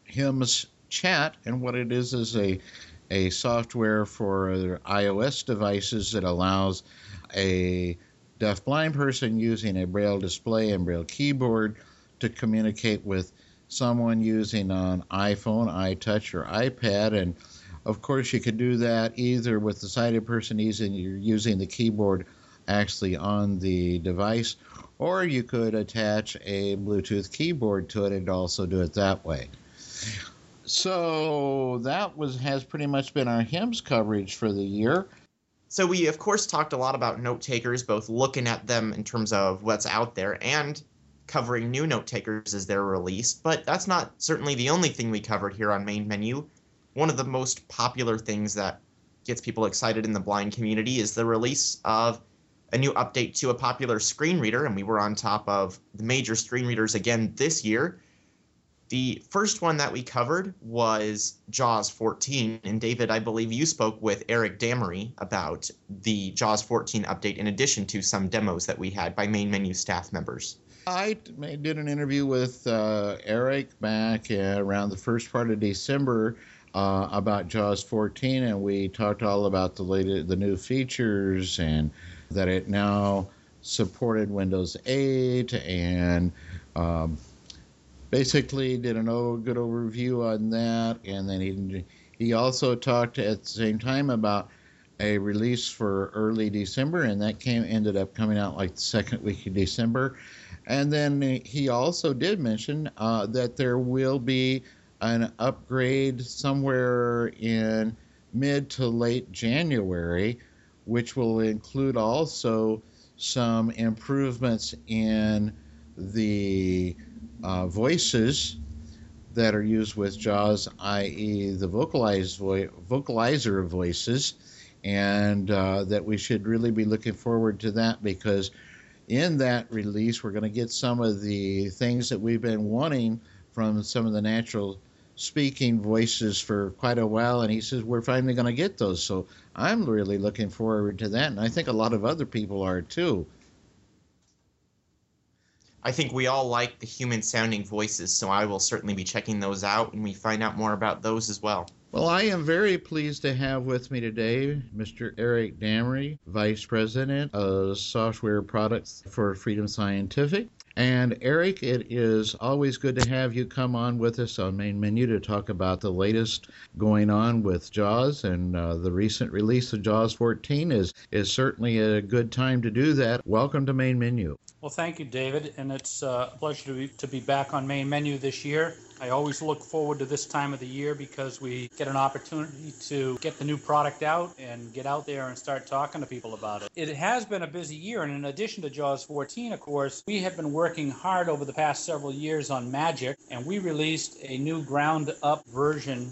HIMS Chat, and what it is is a, a software for iOS devices that allows a deafblind person using a Braille display and Braille keyboard to communicate with someone using an iPhone, iTouch, or iPad. And of course you could do that either with the sighted person using, using the keyboard actually on the device, or you could attach a Bluetooth keyboard to it and also do it that way. So that was has pretty much been our HIMS coverage for the year. So we, of course, talked a lot about note takers, both looking at them in terms of what's out there and covering new note takers as they're released, but that's not certainly the only thing we covered here on Main Menu. One of the most popular things that gets people excited in the blind community is the release of a new update to a popular screen reader, and we were on top of the major screen readers again this year. The first one that we covered was JAWS fourteen, and David, I believe you spoke with Eric Damery about the JAWS fourteen update in addition to some demos that we had by Main Menu staff members. I did an interview with uh, Eric back uh, around the first part of December uh, about JAWS fourteen, and we talked all about the latest, the new features, and that it now supported Windows eight, and um, basically did a good overview on that. And then he he also talked at the same time about a release for early December, and that came ended up coming out like the second week of December. And then he also did mention uh, that there will be an upgrade somewhere in mid to late January, which will include also some improvements in the uh, voices that are used with JAWS, that is the vocalized vo- vocalizer voices, and uh, that we should really be looking forward to that, because in that release, we're going to get some of the things that we've been wanting from some of the natural speaking voices for quite a while. And he says, we're finally going to get those. So I'm really looking forward to that. And I think a lot of other people are, too. I think we all like the human sounding voices. So I will certainly be checking those out when we find out more about those as well. Well, I am very pleased to have with me today Mister Eric Damery, Vice President of Software Products for Freedom Scientific. And Eric, it is always good to have you come on with us on Main Menu to talk about the latest going on with JAWS, and uh, the recent release of JAWS fourteen is, is certainly a good time to do that. Welcome to Main Menu. Well, thank you, David, and it's uh, a pleasure to be, to be back on Main Menu this year. I always look forward to this time of the year because we get an opportunity to get the new product out and get out there and start talking to people about it. It has been a busy year, and in addition to JAWS fourteen, of course, we have been working hard over the past several years on Magic, and we released a new ground-up version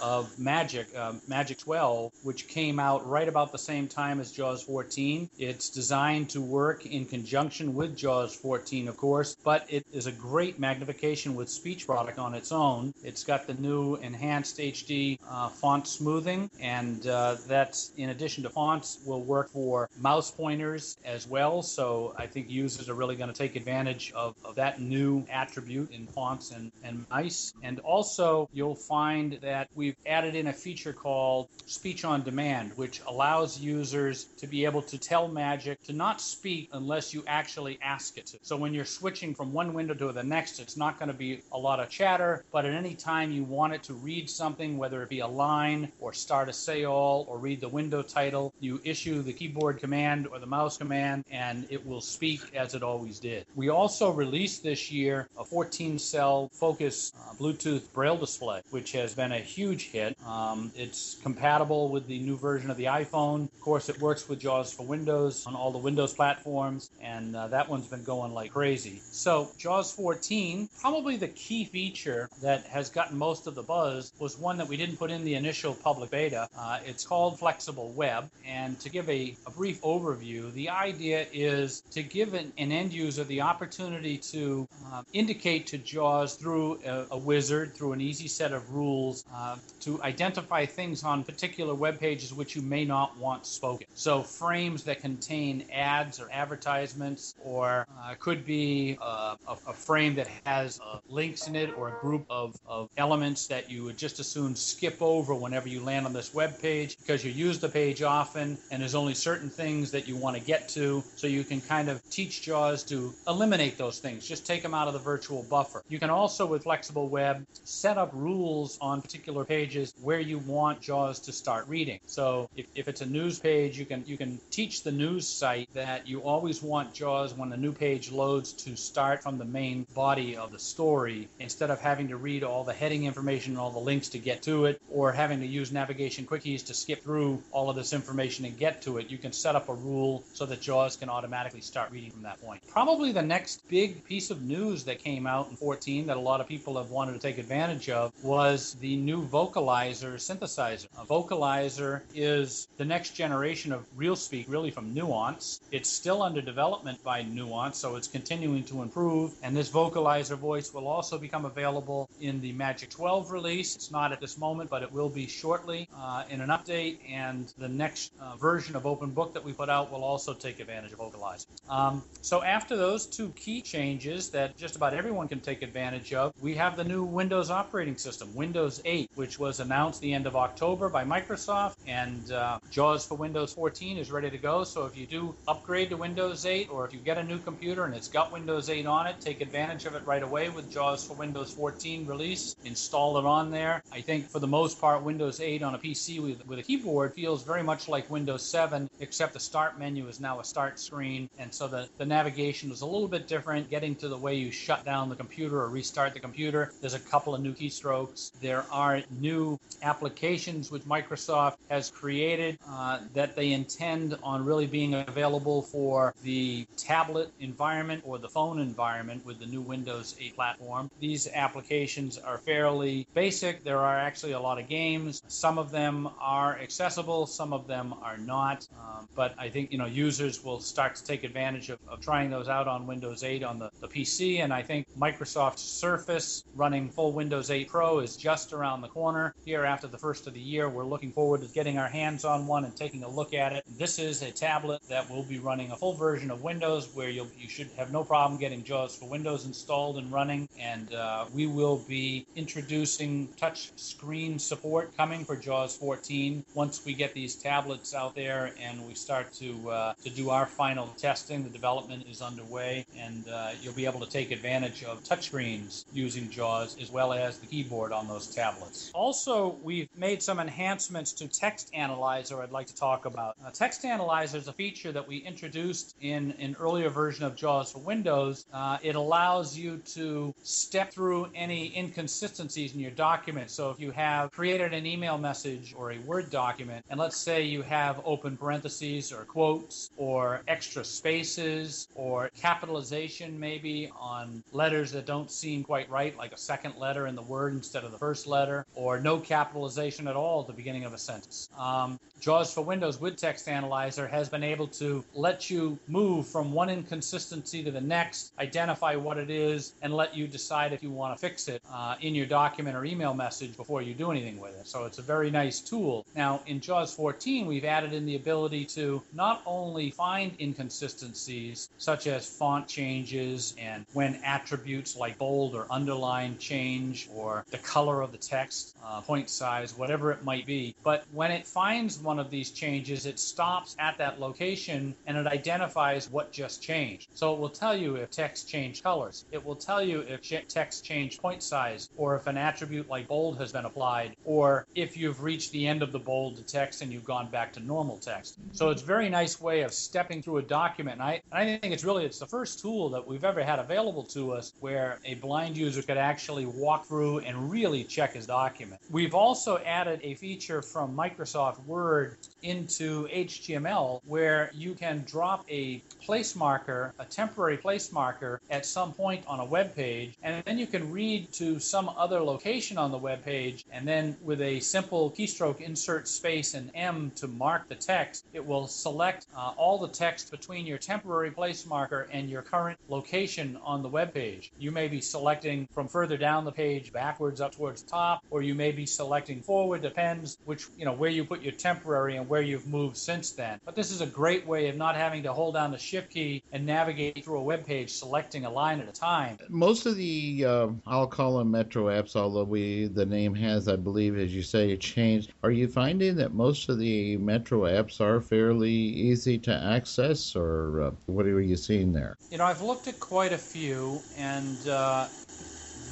of Magic, uh, Magic twelve, which came out right about the same time as JAWS fourteen. It's designed to work in conjunction with JAWS fourteen, of course, but it is a great magnification with speech product on its own. It's got the new enhanced H D uh, font smoothing, and uh, that's, in addition to fonts, will work for mouse pointers as well. So I think users are really going to take advantage of, of that new attribute in fonts and, and mice. And also, you'll find that we've added in a feature called Speech on Demand, which allows users to be able to tell Magic to not speak unless you actually ask it to. So when you're switching from one window to the next, it's not going to be a lot of chatter, but at any time you want it to read something, whether it be a line or start a say-all or read the window title, you issue the keyboard command or the mouse command, and it will speak as it always did. We also released this year a fourteen cell focus uh, Bluetooth Braille display, which has been a huge hit. Um, it's compatible with the new version of the iPhone. Of course, it works with JAWS for Windows on all the Windows platforms, and uh, that one's been going like crazy. So JAWS fourteen, probably the key feature that has gotten most of the buzz, was one that we didn't put in the initial public beta. Uh, it's called Flexible Web, and to give a, a brief overview, the idea is to give an, an end user the opportunity to uh, indicate to JAWS through a, a wizard, through an easy set of rules, uh, to identify things on particular web pages which you may not want spoken. So frames that contain ads or advertisements, or uh, could be uh, a, a frame that has uh, links in it or a group of, of elements that you would just as soon skip over whenever you land on this web page because you use the page often and there's only certain things that you want to get to. So you can kind of teach JAWS to eliminate those things, just take them out of the virtual buffer. You can also, with Flexible Web, set up rules on particular pages where you want JAWS to start reading. So if, if it's a news page, you can you can teach the news site that you always want JAWS, when the new page loads, to start from the main body of the story instead of having to read all the heading information and all the links to get to it, or having to use navigation quickies to skip through all of this information and get to it. You can set up a rule so that JAWS can automatically start reading from that point. Probably the next big piece of news that came out in fourteen that a lot of people have wanted to take advantage of was the new Vocalizer synthesizer. A Vocalizer is the next generation of RealSpeak, really, from Nuance. It's still under development by Nuance, so it's continuing to improve. And this Vocalizer voice will also become available in the Magic twelve release. It's not at this moment, but it will be shortly uh, in an update. And the next uh, version of Open Book that we put out will also take advantage of Vocalizer. Um, so after those two key changes that just about everyone can take advantage of, we have the new Windows operating system, Windows eight, which was announced the end of October by Microsoft, and uh, JAWS for Windows fourteen is ready to go. So if you do upgrade to Windows eight, or if you get a new computer and it's got Windows eight on it, take advantage of it right away with JAWS for Windows fourteen release. Install it on there. I think for the most part, Windows eight on a P C with, with a keyboard feels very much like Windows seven, except the start menu is now a start screen, and so the, the navigation is a little bit different. Getting to the way you shut down the computer or restart the computer, there's a couple of new keystrokes. There are new applications which Microsoft has created uh, that they intend on really being available for the tablet environment or the phone environment with the new Windows eight platform. These applications are fairly basic. There are actually a lot of games. Some of them are accessible, some of them are not. Um, but I think, you know, users will start to take advantage of, of trying those out on Windows eight on the, the P C. And I think Microsoft Surface running full Windows eight Pro is just around the corner. Here after the first of the year, we're looking forward to getting our hands on one and taking a look at it. This is a tablet that will be running a full version of Windows, where you'll, you should have no problem getting JAWS for Windows installed and running. And uh, we will be introducing touch screen support coming for JAWS fourteen once we get these tablets out there and we start to uh, to do our final testing. The development is underway, and uh, you'll be able to take advantage of touchscreens using JAWS as well as the keyboard on those tablets. Also, we've made some enhancements to Text Analyzer I'd like to talk about. Uh, Text Analyzer is a feature that we introduced in an earlier version of JAWS for Windows. Uh, it allows you to step through any inconsistencies in your document. So if you have created an email message or a Word document, and let's say you have open parentheses or quotes or extra spaces or capitalization maybe on letters that don't seem quite right, like a second letter in the word instead of the first letter, or or no capitalization at all at the beginning of a sentence. Um, JAWS for Windows with Text Analyzer has been able to let you move from one inconsistency to the next, identify what it is, and let you decide if you want to fix it uh, in your document or email message before you do anything with it. So it's a very nice tool. Now, in JAWS fourteen, we've added in the ability to not only find inconsistencies, such as font changes and when attributes like bold or underline change or the color of the text, uh, point size, whatever it might be, but when it finds one of these changes, it stops at that location and it identifies what just changed. So it will tell you if text changed colors. It will tell you if text changed point size, or if an attribute like bold has been applied, or if you've reached the end of the bold to text and you've gone back to normal text. So it's a very nice way of stepping through a document. And I, and I think it's really, it's the first tool that we've ever had available to us where a blind user could actually walk through and really check his document. We've also added a feature from Microsoft Word into H T M L where you can drop a place marker, a temporary place marker at some point on a web page, and then you can read to some other location on the web page, and then with a simple keystroke, insert space and M to mark the text, it will select uh, all the text between your temporary place marker and your current location on the web page. You may be selecting from further down the page backwards up towards the top, or you may be selecting forward, depends which, you know, where you put your temporary and where you've moved since then. But this is a great way of not having to hold down the shift key and navigate through a web page selecting a line at a time. Most of the, uh, I'll call them Metro apps, although we the name has, I believe, as you say, changed. Are you finding that most of the Metro apps are fairly easy to access, or uh, what are you seeing there? You know, I've looked at quite a few, and uh,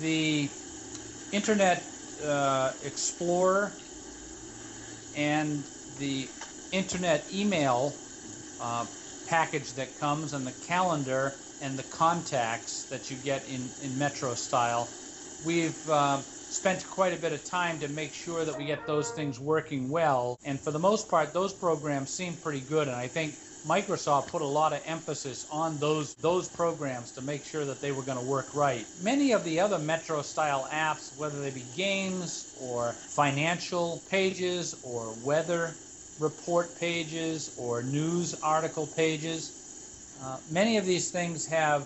the Internet uh, Explorer and the internet email uh, package that comes, and the calendar and the contacts that you get in, in Metro style. We've uh, spent quite a bit of time to make sure that we get those things working well. And for the most part, those programs seem pretty good. And I think Microsoft put a lot of emphasis on those those programs to make sure that they were going to work right. Many of the other Metro-style apps, whether they be games or financial pages or weather report pages or news article pages, uh, many of these things have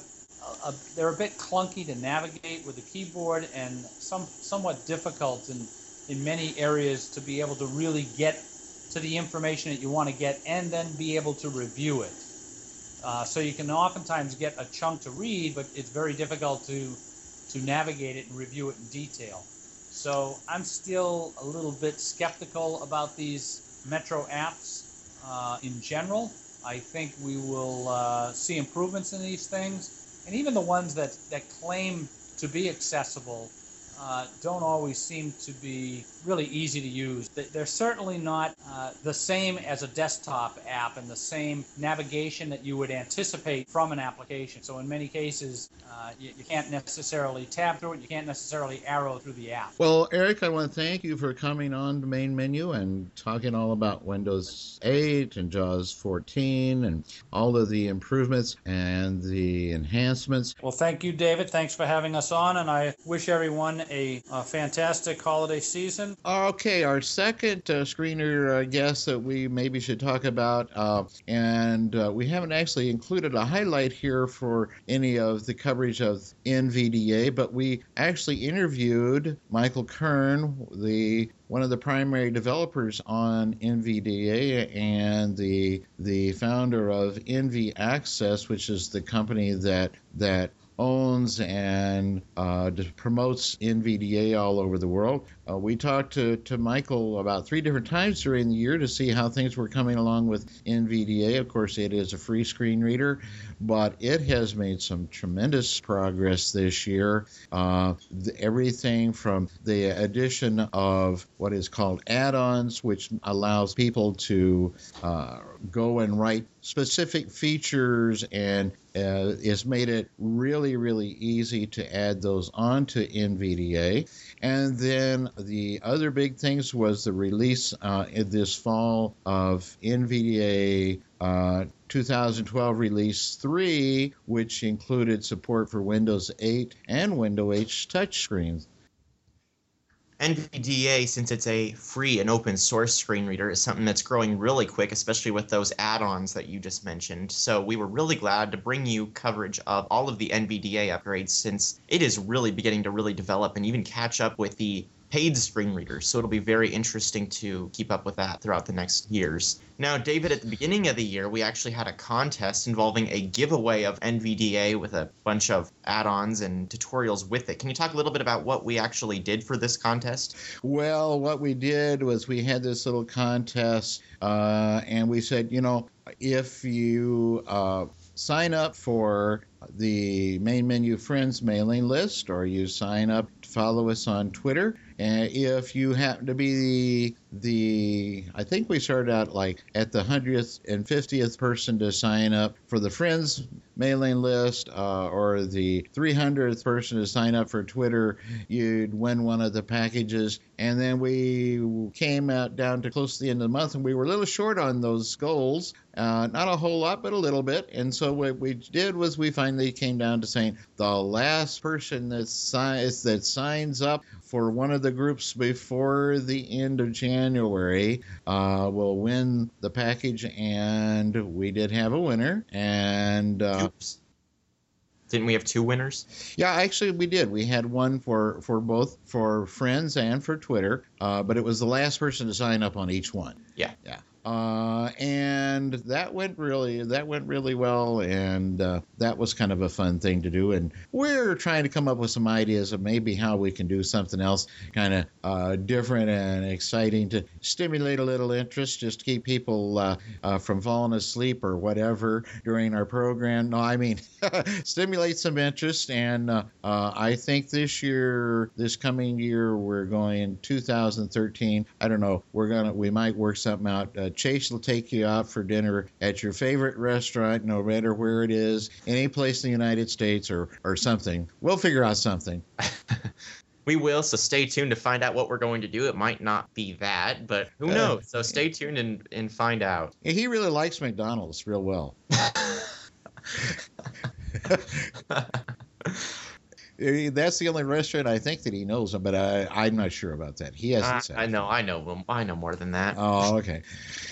a, a, they're a bit clunky to navigate with the keyboard, and some somewhat difficult in in many areas to be able to really get to the information that you want to get and then be able to review it. Uh, so you can oftentimes get a chunk to read, but it's very difficult to to navigate it and review it in detail. So I'm still a little bit skeptical about these Metro apps uh, in general. I think we will uh, see improvements in these things. And even the ones that, that claim to be accessible Uh, don't always seem to be really easy to use. They're certainly not uh, the same as a desktop app and the same navigation that you would anticipate from an application. So in many cases, uh, you, you can't necessarily tab through it. You can't necessarily arrow through the app. Well, Eric, I want to thank you for coming on the main menu and talking all about Windows eight and JAWS fourteen and all of the improvements and the enhancements. Well, thank you, David. Thanks for having us on, and I wish everyone A, a fantastic holiday season. Okay, our second uh, screener uh, guest that we maybe should talk about, uh, and uh, we haven't actually included a highlight here for any of the coverage of N V D A, but we actually interviewed Michael Kern, the one of the primary developers on N V D A and the the founder of N V Access, which is the company that that. owns and uh, promotes N V D A all over the world. Uh, we talked to, to Michael about three different times during the year to see how things were coming along with N V D A. Of course, it is a free screen reader, but it has made some tremendous progress this year. Uh, the, everything from the addition of what is called add-ons, which allows people to uh, go and write specific features, and uh, it's made it really, really easy to add those on to N V D A. And then the other big things was the release uh, this fall of N V D A uh, twenty twelve Release three, which included support for Windows eight and Windows eight touchscreens. N V D A, since it's a free and open source screen reader, is something that's growing really quick, especially with those add-ons that you just mentioned. So we were really glad to bring you coverage of all of the N V D A upgrades, since it is really beginning to really develop and even catch up with the paid screen readers. So it'll be very interesting to keep up with that throughout the next years. Now, David, at the beginning of the year, we actually had a contest involving a giveaway of N V D A with a bunch of add-ons and tutorials with it. Can you talk a little bit about what we actually did for this contest? Well, what we did was we had this little contest uh, and we said, you know, if you uh, sign up for the Main Menu Friends mailing list, or you sign up to follow us on Twitter, and if you happen to be the, the I think we started out like at the one hundredth and fiftieth person to sign up for the Friends mailing list, uh, or the three hundredth person to sign up for Twitter, you'd win one of the packages. And then we came out down to close to the end of the month, and we were a little short on those goals, uh, not a whole lot, but a little bit. And so what we did was we finally They came down to saying the last person that signs that signs up for one of the groups before the end of January uh, will win the package, and we did have a winner. And uh, oops, didn't we have two winners? Yeah, actually we did. We had one for for both for Friends and for Twitter, uh, but it was the last person to sign up on each one. Yeah, yeah. Uh, and that went really, that went really well, and uh, that was kind of a fun thing to do. And we're trying to come up with some ideas of maybe how we can do something else, kind of uh, different and exciting, to stimulate a little interest, just to keep people uh, uh, from falling asleep or whatever during our program. No, I mean stimulate some interest. And uh, uh, I think this year, this coming year, we're going two thousand thirteen. I don't know. We're gonna, we might work something out. Uh, Chase will take you out for dinner at your favorite restaurant, no matter where it is, any place in the United States, or, or something. We'll figure out something. We will, so stay tuned to find out what we're going to do. It might not be that, but who knows? So stay tuned and, and find out. He really likes McDonald's real well. That's the only restaurant I think that he knows of, but I, I'm not sure about that. He hasn't I, said. I know, I know him. I know more than that. Oh, okay.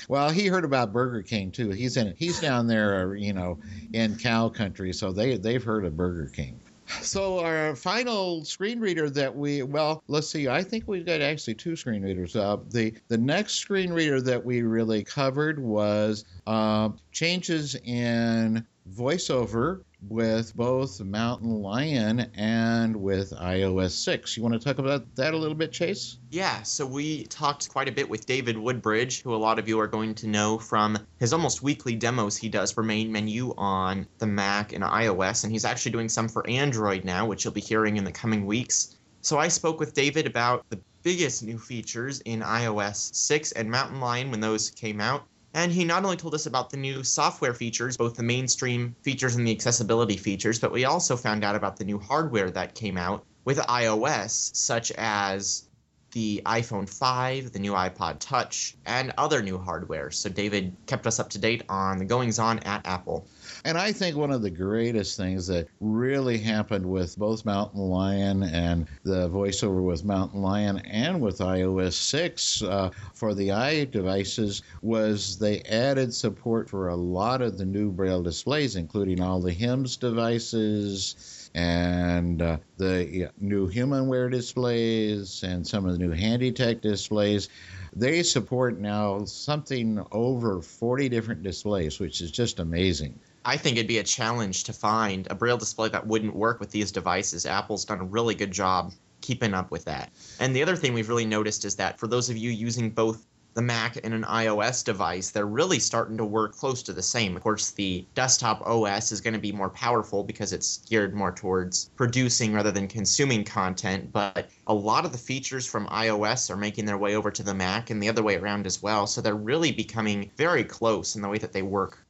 Well, he heard about Burger King too. He's in. He's down there, you know, in cow country, so they they've heard of Burger King. So our final screen reader that we, well, let's see, I think we've got actually two screen readers. Uh, the, the next screen reader that we really covered was uh, changes in VoiceOver with both Mountain Lion and with i O S six. You want to talk about that a little bit, Chase? Yeah, so we talked quite a bit with David Woodbridge, who a lot of you are going to know from his almost weekly demos he does for Main Menu on the Mac and iOS, and he's actually doing some for Android now, which you'll be hearing in the coming weeks. So I spoke with David about the biggest new features in i O S six and Mountain Lion when those came out. And he not only told us about the new software features, both the mainstream features and the accessibility features, but we also found out about the new hardware that came out with iOS, such as the iPhone five, the new iPod Touch, and other new hardware. So David kept us up to date on the goings-on at Apple. And I think one of the greatest things that really happened with both Mountain Lion and the VoiceOver with Mountain Lion and with i O S six uh, for the i devices was they added support for a lot of the new Braille displays, including all the HIMS devices and uh, the new HumanWare displays and some of the new HandyTech displays. They support now something over forty different displays, which is just amazing. I think it'd be a challenge to find a Braille display that wouldn't work with these devices. Apple's done a really good job keeping up with that. And the other thing we've really noticed is that for those of you using both the Mac and an iOS device, they're really starting to work close to the same. Of course, the desktop O S is going to be more powerful because it's geared more towards producing rather than consuming content, but a lot of the features from iOS are making their way over to the Mac and the other way around as well, so they're really becoming very close in the way that they work.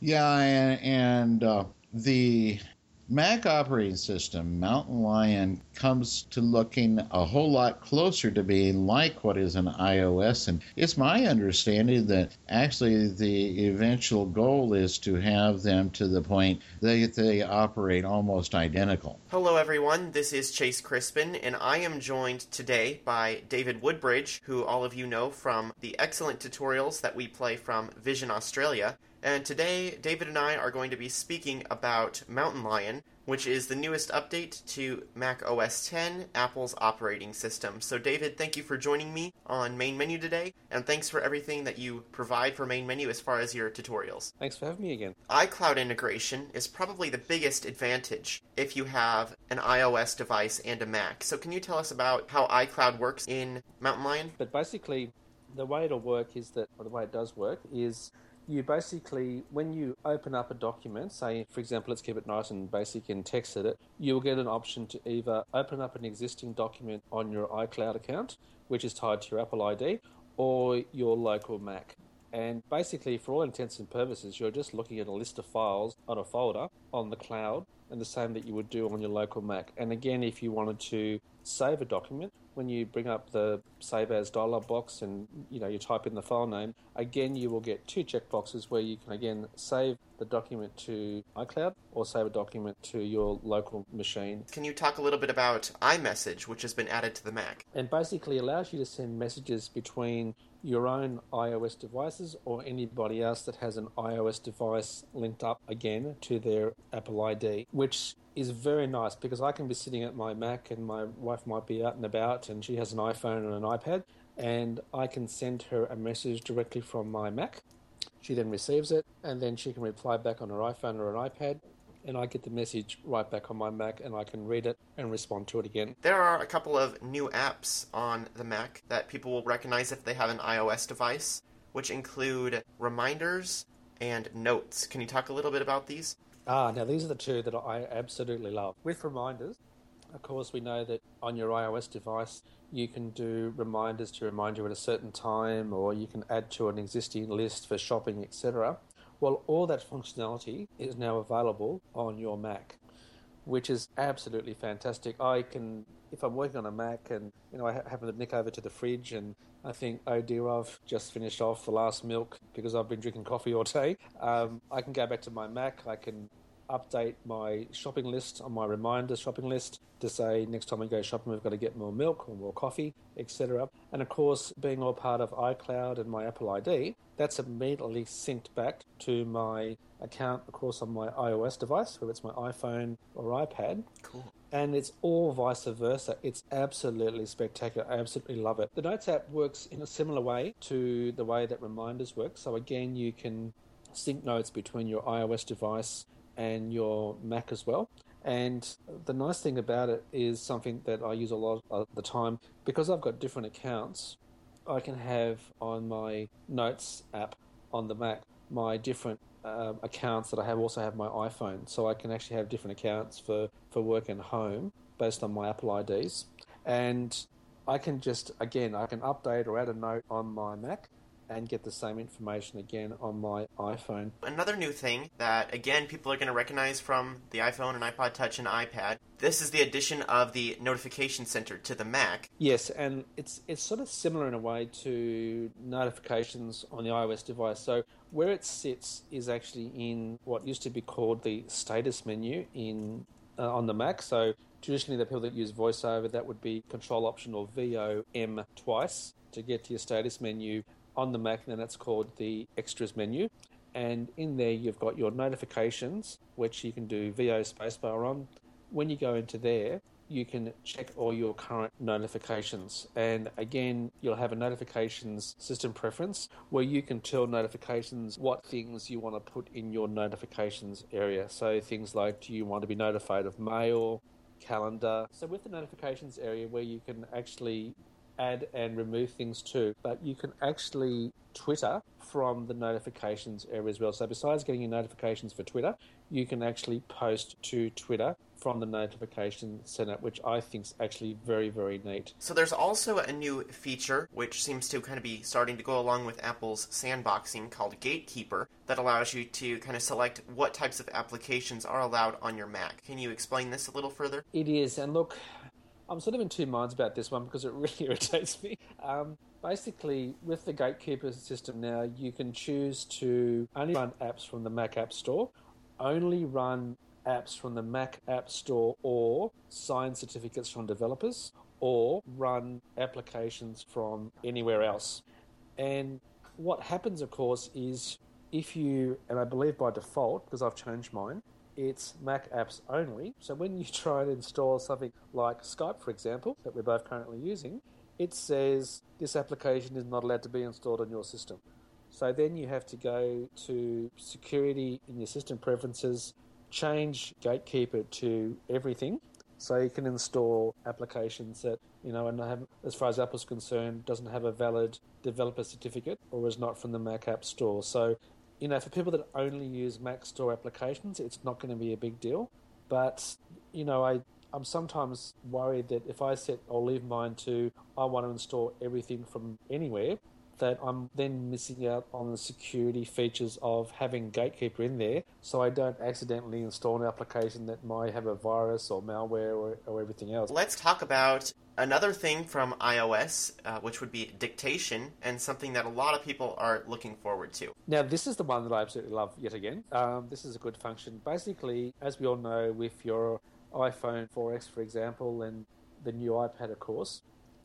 Yeah, and, and uh, the Mac operating system, Mountain Lion comes to looking a whole lot closer to being like what is an iOS. And it's my understanding that actually the eventual goal is to have them to the point that they operate almost identical. Hello, everyone. This is Chase Crispin, and I am joined today by David Woodbridge, who all of you know from the excellent tutorials that we play from Vision Australia. And today, David and I are going to be speaking about Mountain Lion, which is the newest update to Mac O S X, Apple's operating system. So, David, thank you for joining me on Main Menu today, and thanks for everything that you provide for Main Menu as far as your tutorials. Thanks for having me again. iCloud integration is probably the biggest advantage if you have an iOS device and a Mac. So can you tell us about how iCloud works in Mountain Lion? But basically, the way it'll work is that, or the way it does work is... you basically, when you open up a document, say, for example, let's keep it nice and basic and text edit, you'll get an option to either open up an existing document on your iCloud account, which is tied to your Apple I D, or your local Mac. And basically, for all intents and purposes, you're just looking at a list of files on a folder on the cloud, and the same that you would do on your local Mac. And again, if you wanted to save a document, when you bring up the Save As dialog box and you know you type in the file name, again, you will get two checkboxes where you can, again, save the document to iCloud or save a document to your local machine. Can you talk a little bit about iMessage, which has been added to the Mac? And basically allows you to send messages between your own iOS devices or anybody else that has an iOS device linked up, again, to their Apple I D, which is very nice because I can be sitting at my Mac and my wife might be out and about and she has an iPhone and an iPad and I can send her a message directly from my Mac. She then receives it and then she can reply back on her iPhone or an iPad and I get the message right back on my Mac and I can read it and respond to it again. There are a couple of new apps on the Mac that people will recognize if they have an iOS device, which include Reminders and Notes. Can you talk a little bit about these? Ah, now these are the two that I absolutely love. With Reminders, of course, we know that on your iOS device, you can do reminders to remind you at a certain time, or you can add to an existing list for shopping, et cetera. Well, all that functionality is now available on your Mac, which is absolutely fantastic. I can, if I'm working on a Mac and you know I happen to nick over to the fridge and I think, oh dear, I've just finished off the last milk because I've been drinking coffee all day. Um, I can go back to my Mac. I can update my shopping list on my Reminders shopping list to say next time we go shopping, we've got to get more milk or more coffee, et cetera. And of course, being all part of iCloud and my Apple I D, that's immediately synced back to my account, of course, on my iOS device, whether it's my iPhone or iPad. Cool. And it's all vice versa. It's absolutely spectacular. I absolutely love it. The Notes app works in a similar way to the way that Reminders works. So again, you can sync notes between your iOS device and your Mac as well. And the nice thing about it is something that I use a lot of the time. Because I've got different accounts, I can have on my Notes app on the Mac my different uh, accounts that I have. Also have my iPhone. So I can actually have different accounts for, for work and home based on my Apple I Ds. And I can just, again, I can update or add a note on my Mac and get the same information again on my iPhone. Another new thing that, again, people are going to recognize from the iPhone and iPod Touch and iPad, this is the addition of the Notification Center to the Mac. Yes, and it's it's sort of similar in a way to notifications on the iOS device. So where it sits is actually in what used to be called the status menu in uh, on the Mac. So traditionally, the people that use VoiceOver, that would be Control Option or V O M twice to get to your status menu. On the Mac, then that's called the Extras menu. And in there, you've got your notifications, which you can do V O spacebar on. When you go into there, you can check all your current notifications. And again, you'll have a notifications system preference where you can tell notifications what things you want to put in your notifications area. So things like, do you want to be notified of mail, calendar? So with the notifications area where you can actually add and remove things too, but you can actually Twitter from the notifications area as well. So besides getting your notifications for Twitter, you can actually post to Twitter from the notification center, which I think is actually very, very neat. So there's also a new feature, which seems to kind of be starting to go along with Apple's sandboxing, called Gatekeeper, that allows you to kind of select what types of applications are allowed on your Mac. Can you explain this a little further? It is, and look, I'm sort of in two minds about this one because it really irritates me. Um, basically, with the Gatekeeper system now, you can choose to only run apps from the Mac App Store, only run apps from the Mac App Store or signed certificates from developers, or run applications from anywhere else. And what happens, of course, is if you, and I believe by default, because I've changed mine, it's Mac apps only. So when you try and install something like Skype, for example, that we're both currently using, it says this application is not allowed to be installed on your system. So then you have to go to security in your system preferences, change Gatekeeper to everything, so you can install applications that, you know, and have, as far as Apple's concerned, doesn't have a valid developer certificate or is not from the Mac App Store. So, you know, for people that only use Mac Store applications, it's not going to be a big deal. But, you know, I, I'm sometimes worried that if I set, I'll leave mine to, I want to install everything from anywhere, that I'm then missing out on the security features of having Gatekeeper in there, so I don't accidentally install an application that might have a virus or malware or, or everything else. Let's talk about another thing from iOS, uh, which would be dictation, and something that a lot of people are looking forward to. Now, this is the one that I absolutely love yet again. Um, this is a good function. Basically, as we all know, with your iPhone four S, for example, and the new iPad, of course,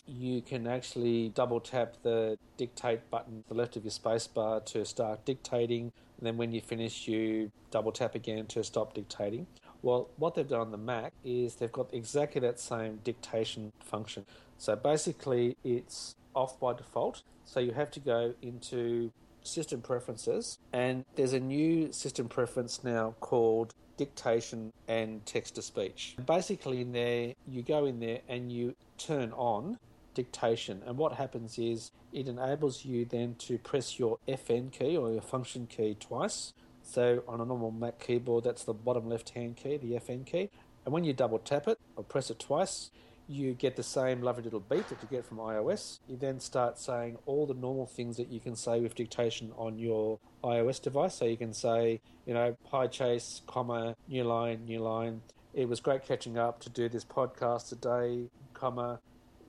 you can actually double tap the dictate button to the left of your space bar to start dictating, and then when you finish, you double tap again to stop dictating. Well, what they've done on the Mac is they've got exactly that same dictation function. So basically, it's off by default, so you have to go into System Preferences, and there's a new system preference now called Dictation and Text-to-Speech. Basically, in there, you go in there and you turn on dictation, and what happens is it enables you then to press your F N key or your function key twice. So on a normal Mac keyboard, that's the bottom left hand key, the F N key, and when you double tap it or press it twice, you get the same lovely little beat that you get from iOS. You then start saying all the normal things that you can say with dictation on your iOS device. So you can say, you know, hi Chase, comma, new line, new line, it was great catching up to do this podcast today, comma,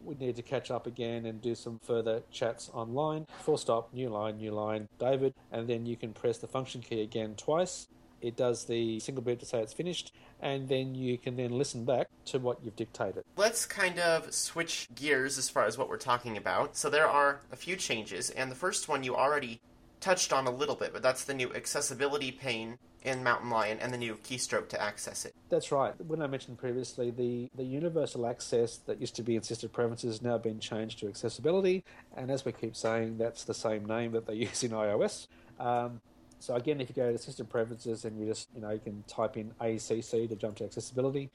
we need to catch up again and do some further chats online. Full stop, new line, new line, David. And then you can press the function key again twice. It does the single beat to say it's finished. And then you can then listen back to what you've dictated. Let's kind of switch gears as far as what we're talking about. So there are a few changes. And the first one you already touched on a little bit, but that's the new accessibility pane in Mountain Lion and the new keystroke to access it. That's right. When I mentioned previously, the, the universal access that used to be in System Preferences has now been changed to accessibility. And as we keep saying, that's the same name that they use in iOS. Um, so again, if you go to System Preferences and you just, you know, you can type in A C C to jump to accessibility,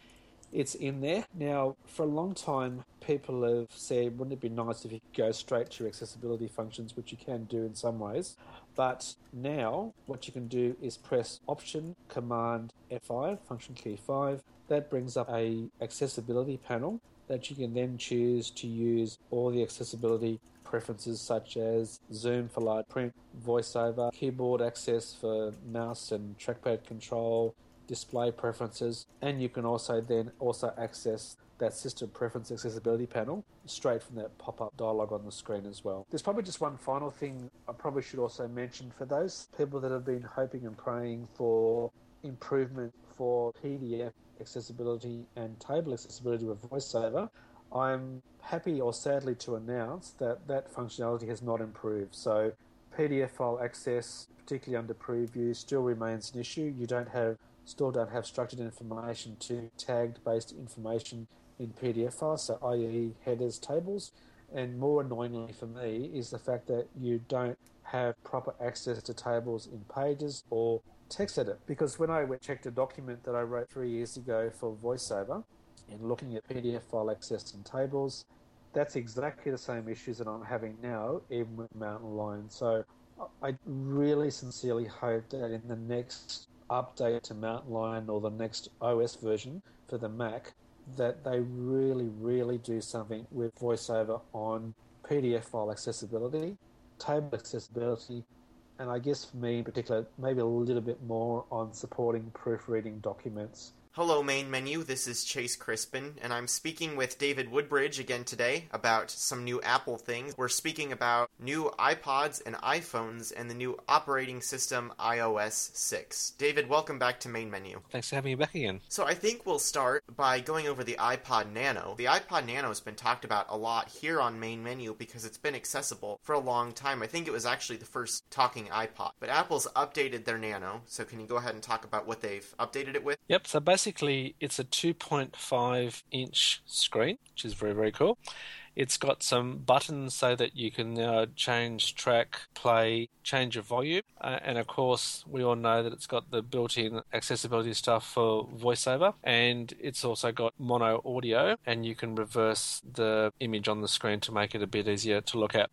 it's in there. Now, for a long time, people have said, wouldn't it be nice if you could go straight to your accessibility functions, which you can do in some ways. But now, what you can do is press Option, Command, F five, Function Key five. That brings up a accessibility panel that you can then choose to use all the accessibility preferences such as Zoom for large print, VoiceOver, keyboard access for mouse and trackpad control, display preferences, and you can also then also access that system preference accessibility panel straight from that pop-up dialog on the screen as well. There's probably just one final thing I probably should also mention for those people that have been hoping and praying for improvement for P D F accessibility and table accessibility with VoiceOver. I'm happy or sadly to announce that that functionality has not improved. So P D F file access, particularly under preview, still remains an issue. You don't have, still don't have structured information to tagged-based information in P D F files, so that is headers, tables, and more annoyingly for me is the fact that you don't have proper access to tables in Pages or Text Edit. Because when I went checked a document that I wrote three years ago for VoiceOver and looking at P D F file access and tables, that's exactly the same issues that I'm having now, even with Mountain Lion. So I really sincerely hope that in the next update to Mountain Lion or the next O S version for the Mac, that they really, really do something with VoiceOver on P D F file accessibility, table accessibility, and I guess for me in particular, maybe a little bit more on supporting proofreading documents. Hello, Main Menu. This is Chase Crispin, and I'm speaking with David Woodbridge again today about some new Apple things. We're speaking about new iPods and iPhones and the new operating system i O S six. David, welcome back to Main Menu. Thanks for having me back again. So I think we'll start by going over the iPod Nano. The iPod Nano has been talked about a lot here on Main Menu because it's been accessible for a long time. I think it was actually the first talking iPod. But Apple's updated their Nano, so can you go ahead and talk about what they've updated it with? Yep, so basically Basically, it's a two point five inch screen, which is very, very cool. It's got some buttons so that you can now change track, play, change your volume. Uh, and of course, we all know that it's got the built-in accessibility stuff for VoiceOver. And it's also got mono audio, and you can reverse the image on the screen to make it a bit easier to look at.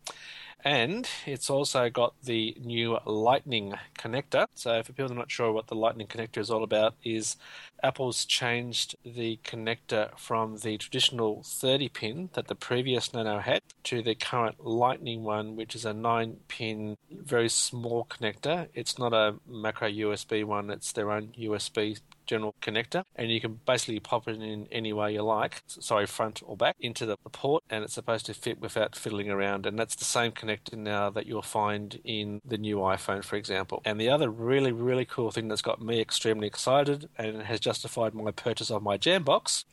And it's also got the new Lightning connector. So for people who are not sure what the Lightning connector is all about, is Apple's changed the connector from the traditional thirty pin that the previous Nano had to the current Lightning one, which is a nine pin, very small connector. It's not a macro U S B one, it's their own U S B general connector, and you can basically pop it in any way you like, sorry, front or back, into the port, and it's supposed to fit without fiddling around. And that's the same connector now that you'll find in the new iPhone, for example. And the other really, really cool thing that's got me extremely excited and has justified my purchase of my Jambox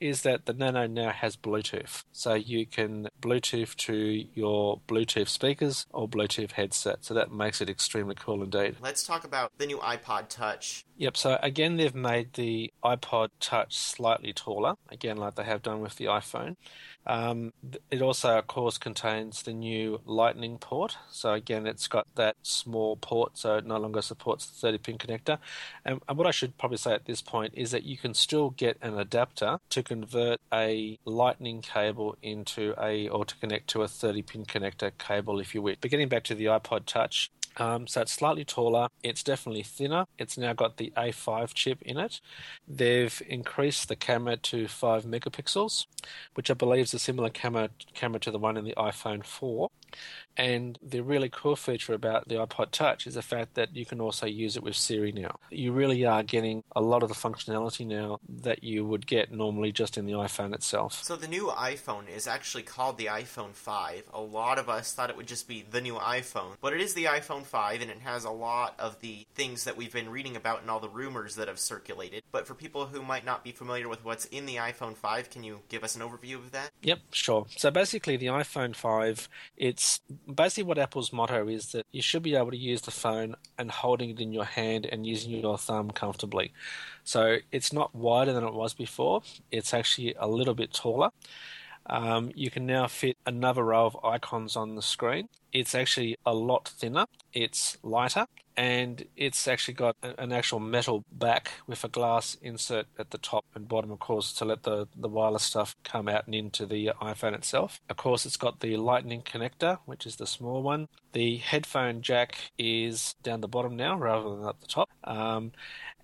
is that the Nano now has Bluetooth. So you can Bluetooth to your Bluetooth speakers or Bluetooth headset. So that makes it extremely cool indeed. Let's talk about the new iPod Touch. Yep, so again, they've made the iPod Touch slightly taller, again like they have done with the iPhone. Um, it also, of course, contains the new Lightning port. So again, it's got that small port, so it no longer supports the thirty pin connector. And, and what I should probably say at this point is that you can still get an adapter to convert a Lightning cable into a, or to connect to a thirty pin connector cable if you wish. But getting back to the iPod Touch, Um, so it's slightly taller, it's definitely thinner, it's now got the A five chip in it. They've increased the camera to five megapixels, which I believe is a similar camera camera to the one in the iPhone four. And the really cool feature about the iPod Touch is the fact that you can also use it with Siri now. You really are getting a lot of the functionality now that you would get normally just in the iPhone itself. So the new iPhone is actually called the iPhone five. A lot of us thought it would just be the new iPhone, but it is the iPhone five, and it has a lot of the things that we've been reading about and all the rumors that have circulated. But for people who might not be familiar with what's in the iPhone five, can you give us an overview of that? Yep, sure. So basically the iPhone five, it It's basically what Apple's motto is, that you should be able to use the phone and holding it in your hand and using your thumb comfortably. So it's not wider than it was before. It's actually a little bit taller. Um, you can now fit another row of icons on the screen. It's actually a lot thinner. It's lighter. And it's actually got an actual metal back with a glass insert at the top and bottom, of course, to let the, the wireless stuff come out and into the iPhone itself. Of course, it's got the Lightning connector, which is the small one. The headphone jack is down the bottom now rather than up the top. Um,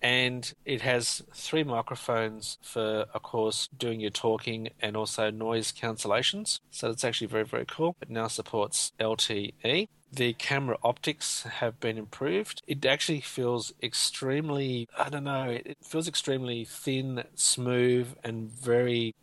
and it has three microphones for, of course, doing your talking and also noise cancellations. So it's actually very, very cool. It now supports L T E. The camera optics have been improved. It actually feels extremely, I don't know, it feels extremely thin, smooth, and very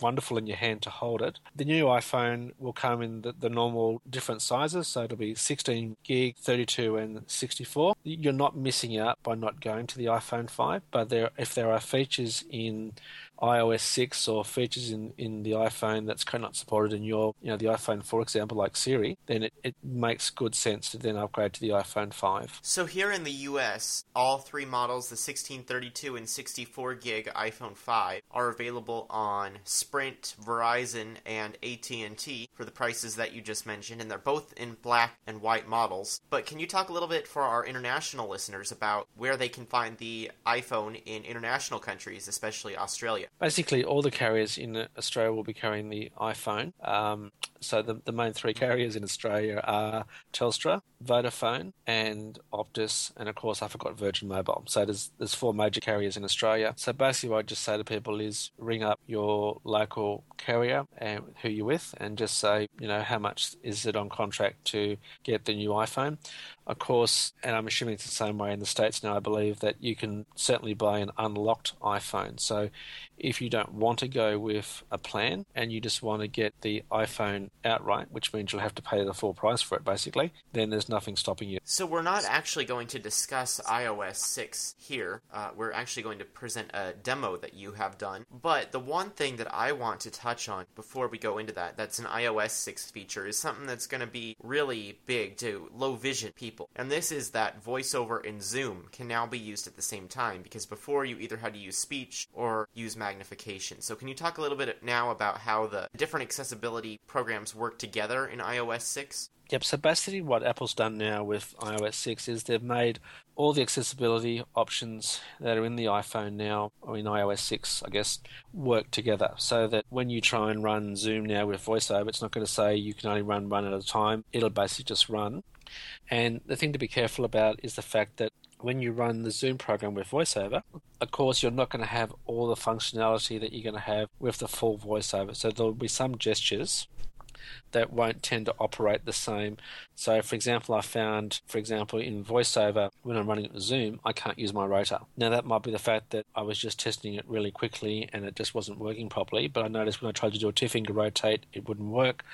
wonderful in your hand to hold it. The new iPhone will come in the, the normal different sizes, so it'll be sixteen gig, thirty-two, and sixty-four. You're not missing out by not going to the iPhone five, but there, if there are features in i O S six or features in, in the iPhone that's not supported in your, you know, the iPhone, for example, like Siri, then it, it makes good sense to then upgrade to the iPhone five. So here in the U S, all three models, the sixteen, thirty-two, and sixty-four gig iPhone five, are available on Sprint, Verizon, and A T and T for the prices that you just mentioned, and they're both in black and white models. But can you talk a little bit for our international listeners about where they can find the iPhone in international countries, especially Australia? Basically, all the carriers in Australia will be carrying the iPhone. Um, so the, the main three carriers in Australia are Telstra, Vodafone, and Optus. And, of course, I forgot Virgin Mobile. So there's, there's four major carriers in Australia. So basically what I just say to people is ring up your local carrier and who you're with and just say, you know, how much is it on contract to get the new iPhone? Of course, and I'm assuming it's the same way in the States now, I believe, that you can certainly buy an unlocked iPhone. So if you don't want to go with a plan and you just want to get the iPhone outright, which means you'll have to pay the full price for it, basically, then there's nothing stopping you. So we're not actually going to discuss iOS six here. Uh, we're actually going to present a demo that you have done. But the one thing that I want to touch on before we go into that, that's an iOS six feature, is something that's going to be really big to low vision people. And this is that VoiceOver and Zoom can now be used at the same time, because before you either had to use speech or use magnification. So can you talk a little bit now about how the different accessibility programs work together in iOS six? Yep, so basically what Apple's done now with iOS six is they've made all the accessibility options that are in the iPhone now, or in iOS six, I guess, work together so that when you try and run Zoom now with VoiceOver, it's not going to say you can only run one at a time. It'll basically just run. And the thing to be careful about is the fact that when you run the Zoom program with VoiceOver, of course, you're not going to have all the functionality that you're going to have with the full VoiceOver. So there'll be some gestures that won't tend to operate the same. So, for example, I found, for example, in VoiceOver, when I'm running Zoom, I can't use my rotor. Now, that might be the fact that I was just testing it really quickly and it just wasn't working properly, but I noticed when I tried to do a two-finger rotate, it wouldn't work.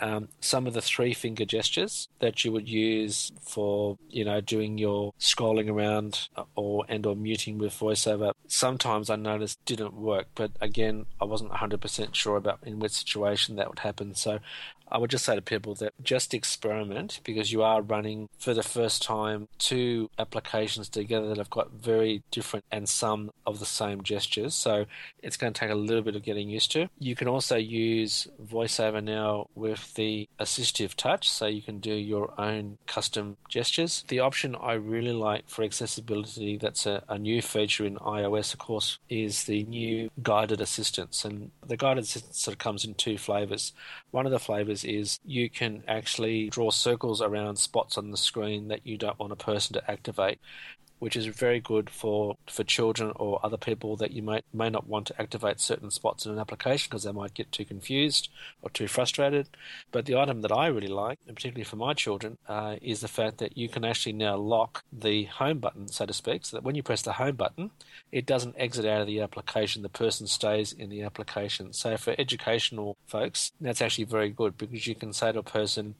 Um, some of the three-finger gestures that you would use for, you know, doing your scrolling around or and or muting with VoiceOver, sometimes I noticed didn't work, but again, I wasn't one hundred percent sure about in which situation that would happen. So I would just say to people that just experiment, because you are running for the first time two applications together that have got very different and some of the same gestures. So it's going to take a little bit of getting used to. You can also use VoiceOver now with the assistive touch, so you can do your own custom gestures. The option I really like for accessibility that's a, a new feature in iOS, of course, is the new guided assistance. And the guided assistance sort of comes in two flavors. One of the flavors is you can actually draw circles around spots on the screen that you don't want a person to activate, which is very good for, for children or other people that you may, may not want to activate certain spots in an application because they might get too confused or too frustrated. But the item that I really like, and particularly for my children, uh, is the fact that you can actually now lock the home button, so to speak, so that when you press the home button, it doesn't exit out of the application. The person stays in the application. So for educational folks, that's actually very good because you can say to a person,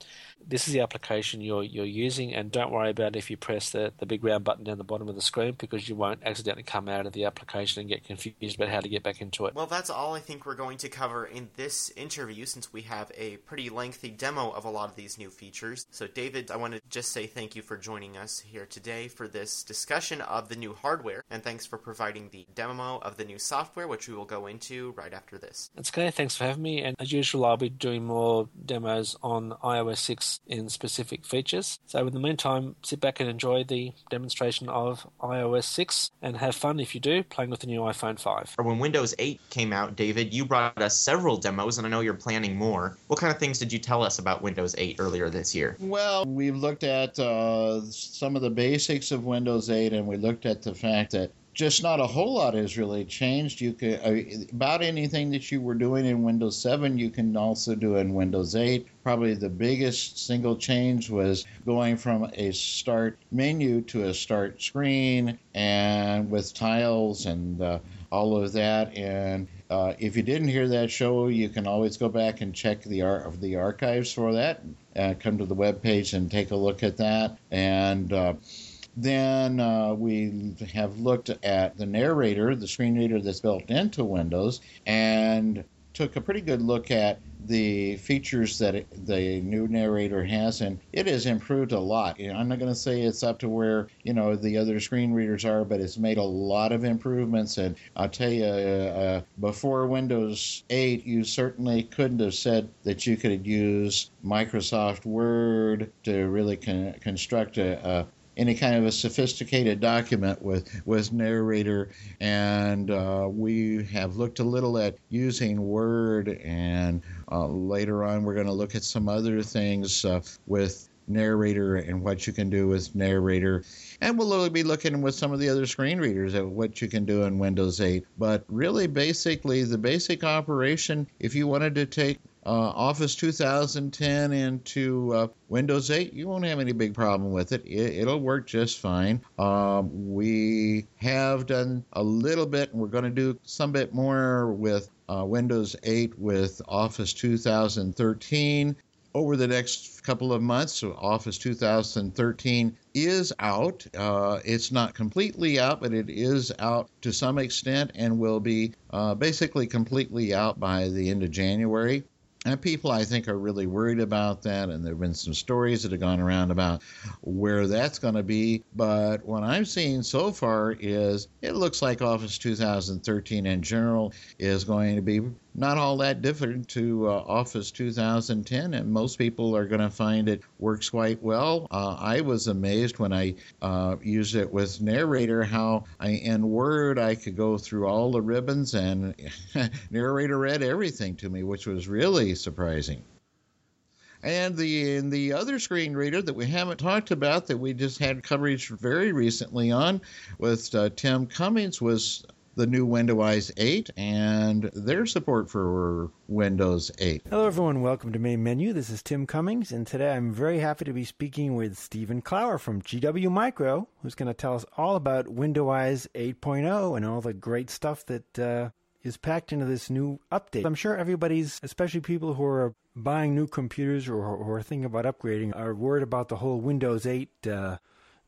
this is the application you're you're using, and don't worry about if you press the, the big round button down the bottom of the screen, because you won't accidentally come out of the application and get confused about how to get back into it. Well, that's all I think we're going to cover in this interview, since we have a pretty lengthy demo of a lot of these new features. So, David, I want to just say thank you for joining us here today for this discussion of the new hardware, and thanks for providing the demo of the new software, which we will go into right after this. That's okay. Thanks for having me, and as usual, I'll be doing more demos on iOS six in specific features. So, in the meantime, sit back and enjoy the demonstration of of iOS six, and have fun if you do, playing with the new iPhone five. When Windows eight came out, David, you brought us several demos, and I know you're planning more. What kind of things did you tell us about Windows eight earlier this year? Well, we looked at uh, some of the basics of Windows eight, and we looked at the fact that just not a whole lot has really changed. You can uh, about anything that you were doing in Windows seven, you can also do in Windows eight. Probably the biggest single change was going from a start menu to a start screen, and with tiles and uh, all of that. And uh, if you didn't hear that show, you can always go back and check the ar- the archives for that. Uh, come to the webpage and take a look at that. And Uh, Then uh, we have looked at the Narrator, the screen reader that's built into Windows, and took a pretty good look at the features that it, the new Narrator has, and it has improved a lot. You know, I'm not going to say it's up to where, you know, the other screen readers are, but it's made a lot of improvements. And I'll tell you, uh, uh, before Windows eight, you certainly couldn't have said that you could use Microsoft Word to really con- construct a, a any kind of a sophisticated document with, with Narrator. And uh, we have looked a little at using Word, and uh, later on we're going to look at some other things uh, with Narrator and what you can do with Narrator. And we'll be looking with some of the other screen readers at what you can do in Windows eight. But really, basically, the basic operation, if you wanted to take uh, Office twenty ten into uh, Windows eight, you won't have any big problem with it. it it'll work just fine. Um, we have done a little bit, and we're going to do some bit more with uh, Windows eight with Office twenty thirteen. Over the next couple of months, Office twenty thirteen is out. Uh, it's not completely out, but it is out to some extent and will be uh, basically completely out by the end of January. And people, I think, are really worried about that, and there have been some stories that have gone around about where that's going to be. But what I'm seeing so far is it looks like Office twenty thirteen in general is going to be not all that different to uh, Office twenty ten, and most people are going to find it works quite well. Uh, I was amazed when I uh, used it with Narrator how I, in Word I could go through all the ribbons, and Narrator read everything to me, which was really surprising. And the and the other screen reader that we haven't talked about that we just had coverage very recently on with uh, Tim Cummings was the new Window Eyes eight and their support for Windows eight. Hello, everyone. Welcome to Main Menu. This is Tim Cummings, and today I'm very happy to be speaking with Stephen Clower from G W Micro, who's going to tell us all about Window Eyes eight point oh and all the great stuff that uh, is packed into this new update. I'm sure everybody's, especially people who are buying new computers or who are thinking about upgrading, are worried about the whole Windows eight uh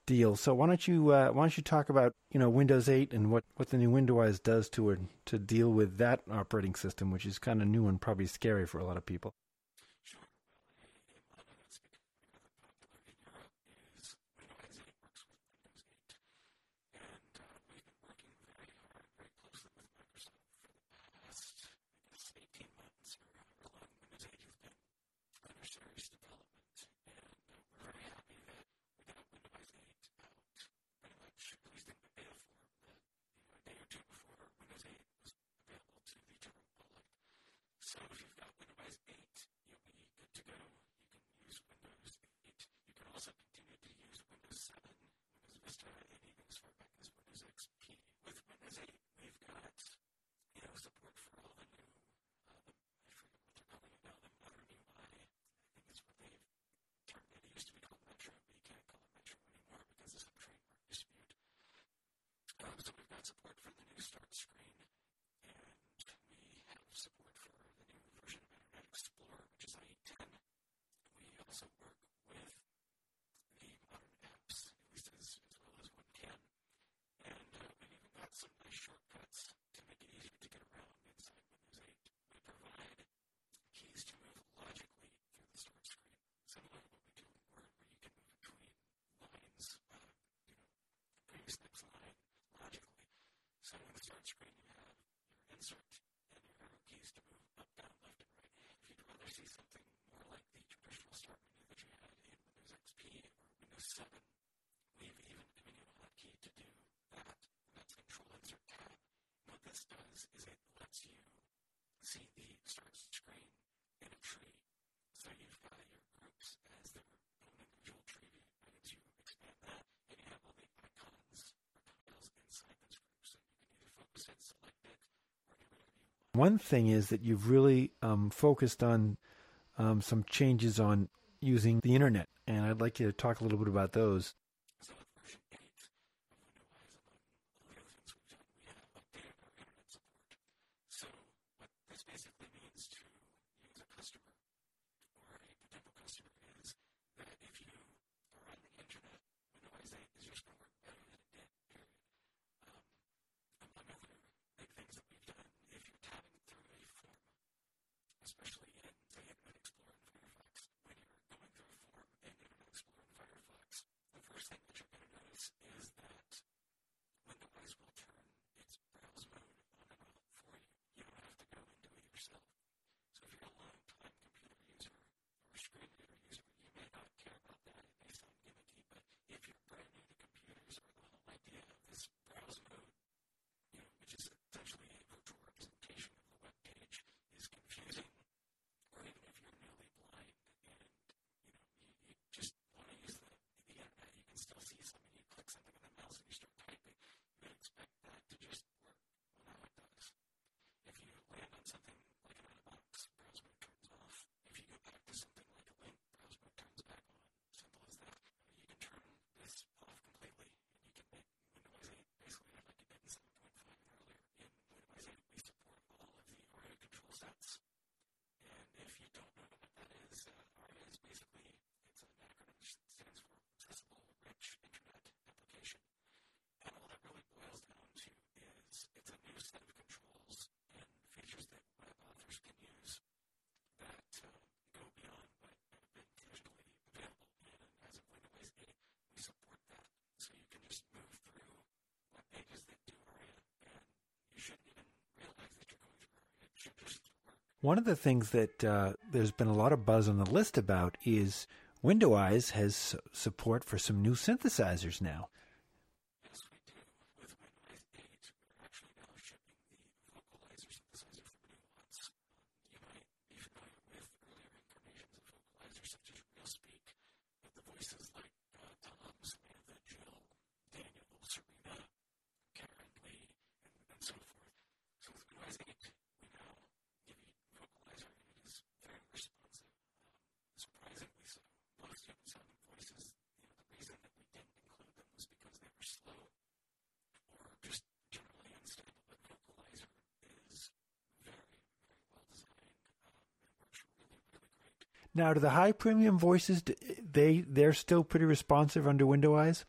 deal. So why don't you uh, why don't you talk about you know Windows eight and what, what the new Window Eyes does to it to deal with that operating system, which is kind of new and probably scary for a lot of people. Sure. Support for the new start screen, and we have support for the new version of Internet Explorer, which is I E ten. We also work with the modern apps, at least as, as well as one can, and uh, we've even got some nice shortcuts to make it easier to get around inside Windows eight. We provide keys to move logically through the start screen, similar to what we do in Word, where you can move between lines, uh, you know, previous next line. So on the start screen, you have your insert and your arrow keys to move up, down, left, and right. If you'd rather see something more like the traditional start menu that you had in Windows X P or Windows seven, we've even given you a hotkey to do that. And that's Control Insert Tab. What this does is it lets you see the start screen in a tree. So you've got your groups as their own individual tree. And as you expand that, and you have all the icons or tiles inside those groups. One thing is that you've really um, focused on um, some changes on using the internet, and I'd like you to talk a little bit about those. So with version eight of Window Eyes, among all the other things we've done, we have updated our internet support. So what this basically means to you as a customer or a potential customer is that if you are on the internet, Window Eyes eight is just going to work better than it did, period. Um, Another big things that we've done, if you're tabbing through a form, especially in, say, Internet Explorer and Firefox, when you're going through a form in Internet Explorer and Firefox, the first One of the things that uh, there's been a lot of buzz on the list about is Window Eyes has support for some new synthesizers now. Yes, we do. With Window Eyes eight, we're actually now shipping the Vocalizer synthesizer for nuance. You might be familiar with earlier incarnations of Vocalizer, such as Real Speak, with the voices like uh, Tom, Samantha, Jill, Daniel, Serena, Karen, Lee, and, and so forth. So with Window Eyes eight, we now give you Vocalizer, and it is very responsive, um, surprisingly so. Most human sounding voices, you know, the reason that we didn't include them was because they were slow or just generally unstable. But Vocalizer is very, very well designed um, and works really, really great. Now, do the high premium voices, they, they're still pretty responsive under Window Eyes?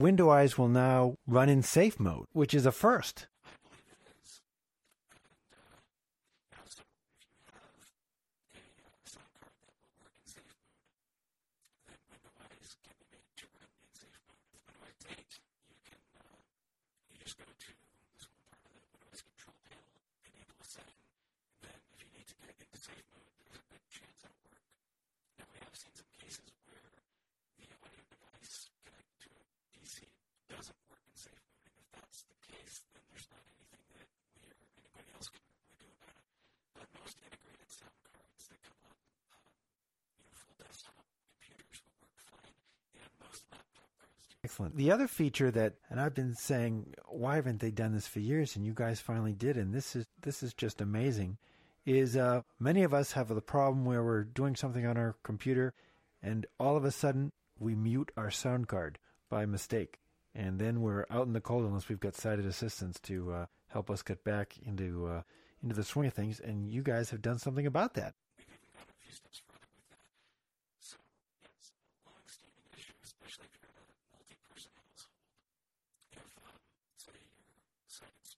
Window Eyes will now run in safe mode, which is a first. I believe it is. And uh, now, so if you have a sound card that will work in safe mode, then Window Eyes can be made to run in safe mode. With Window Eyes eight, you can uh, you just go to this one part of the Window Eyes control panel, enable a setting, and then if you need to get into safe mode, there's a good chance it'll work. Now, we have seen some cases where the audio device connected to a P C doesn't work in safe mode, and if that's the case, then there's not anything that we or anybody else can really do about it. But most integrated sound cards that come on, um, you know, full desktop computers will work fine, and most laptop cards do. Excellent. The other feature that, and I've been saying, why haven't they done this for years? And you guys finally did, and this is this is just amazing. Is uh, many of us have the problem where we're doing something on our computer, and all of a sudden we mute our sound card by mistake. And then we're out in the cold unless we've got sighted assistance to uh, help us get back into uh, into the swing of things. And you guys have done something about that. We've even gone a few steps further with that. So it's a long-standing issue, especially if you're in a multi-person household. If, um, say, your sighted spouse or child or guardian, whoever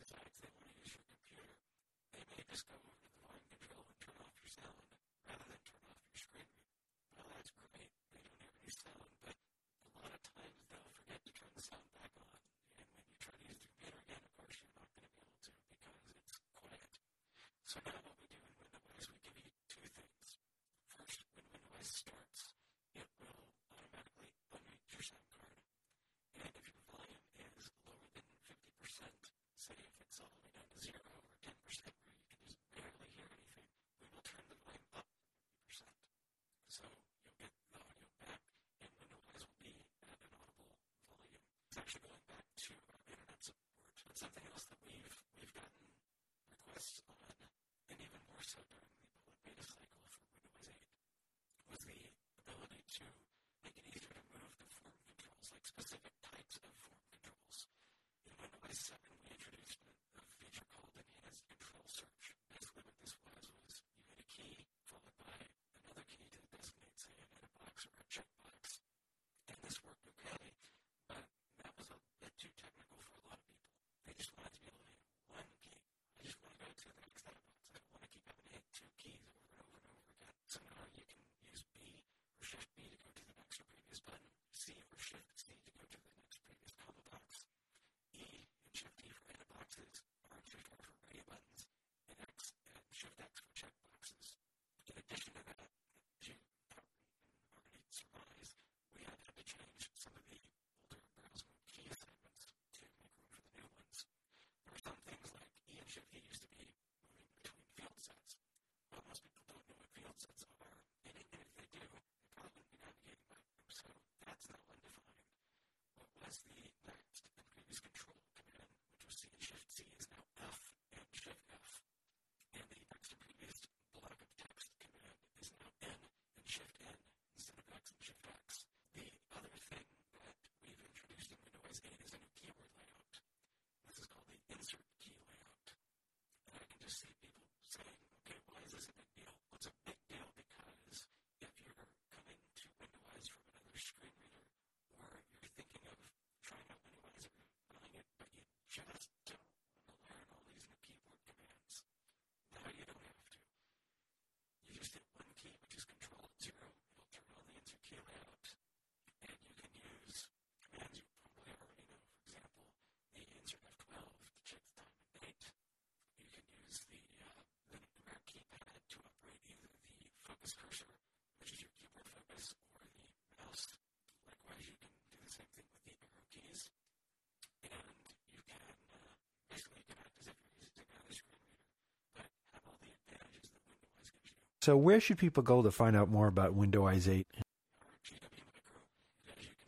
decides they want to use your computer, they may just go over to the volume control and turn off your sound rather than turn off your screen. Well, that's great. They don't hear any sound, but a lot of times they'll forget to turn the sound back on. And when you try to use the computer again, of course, you're not going to be able to because it's quiet. So now what we do in Window Eyes, we give you two things. First, when Window Eyes starts, it will automatically unmute your sound card. And if your volume is lower than fifty percent, say if it's all the way down to zero or ten percent where you can just barely hear anything, we will turn the volume up fifty percent. So you'll get the audio back, and Window Eyes will be at an audible volume. It's actually going back to our internet support. But something else that we've we've gotten requests on, and even more so during the public beta cycle for Window Eyes eight, was the ability to make it easier to move the form controls, like specific types of form controls. In Window Eyes seven, we introduced a feature called Enhanced Control Search. Basically, what this was was you had a key followed by another key to designate, say, an edit box or a checkbox. And this worked okay, but that was a bit too technical for a lot of people. They just wanted to be able to hit one key. I just want to go to the next edit box. I don't want to keep having to hit two keys over and over and over again. So now you can use B or Shift B to go to the next or previous button, C or Shift C to go to the next previous combo box, E and Shift E So where should people go to find out more about Window Eyes eight?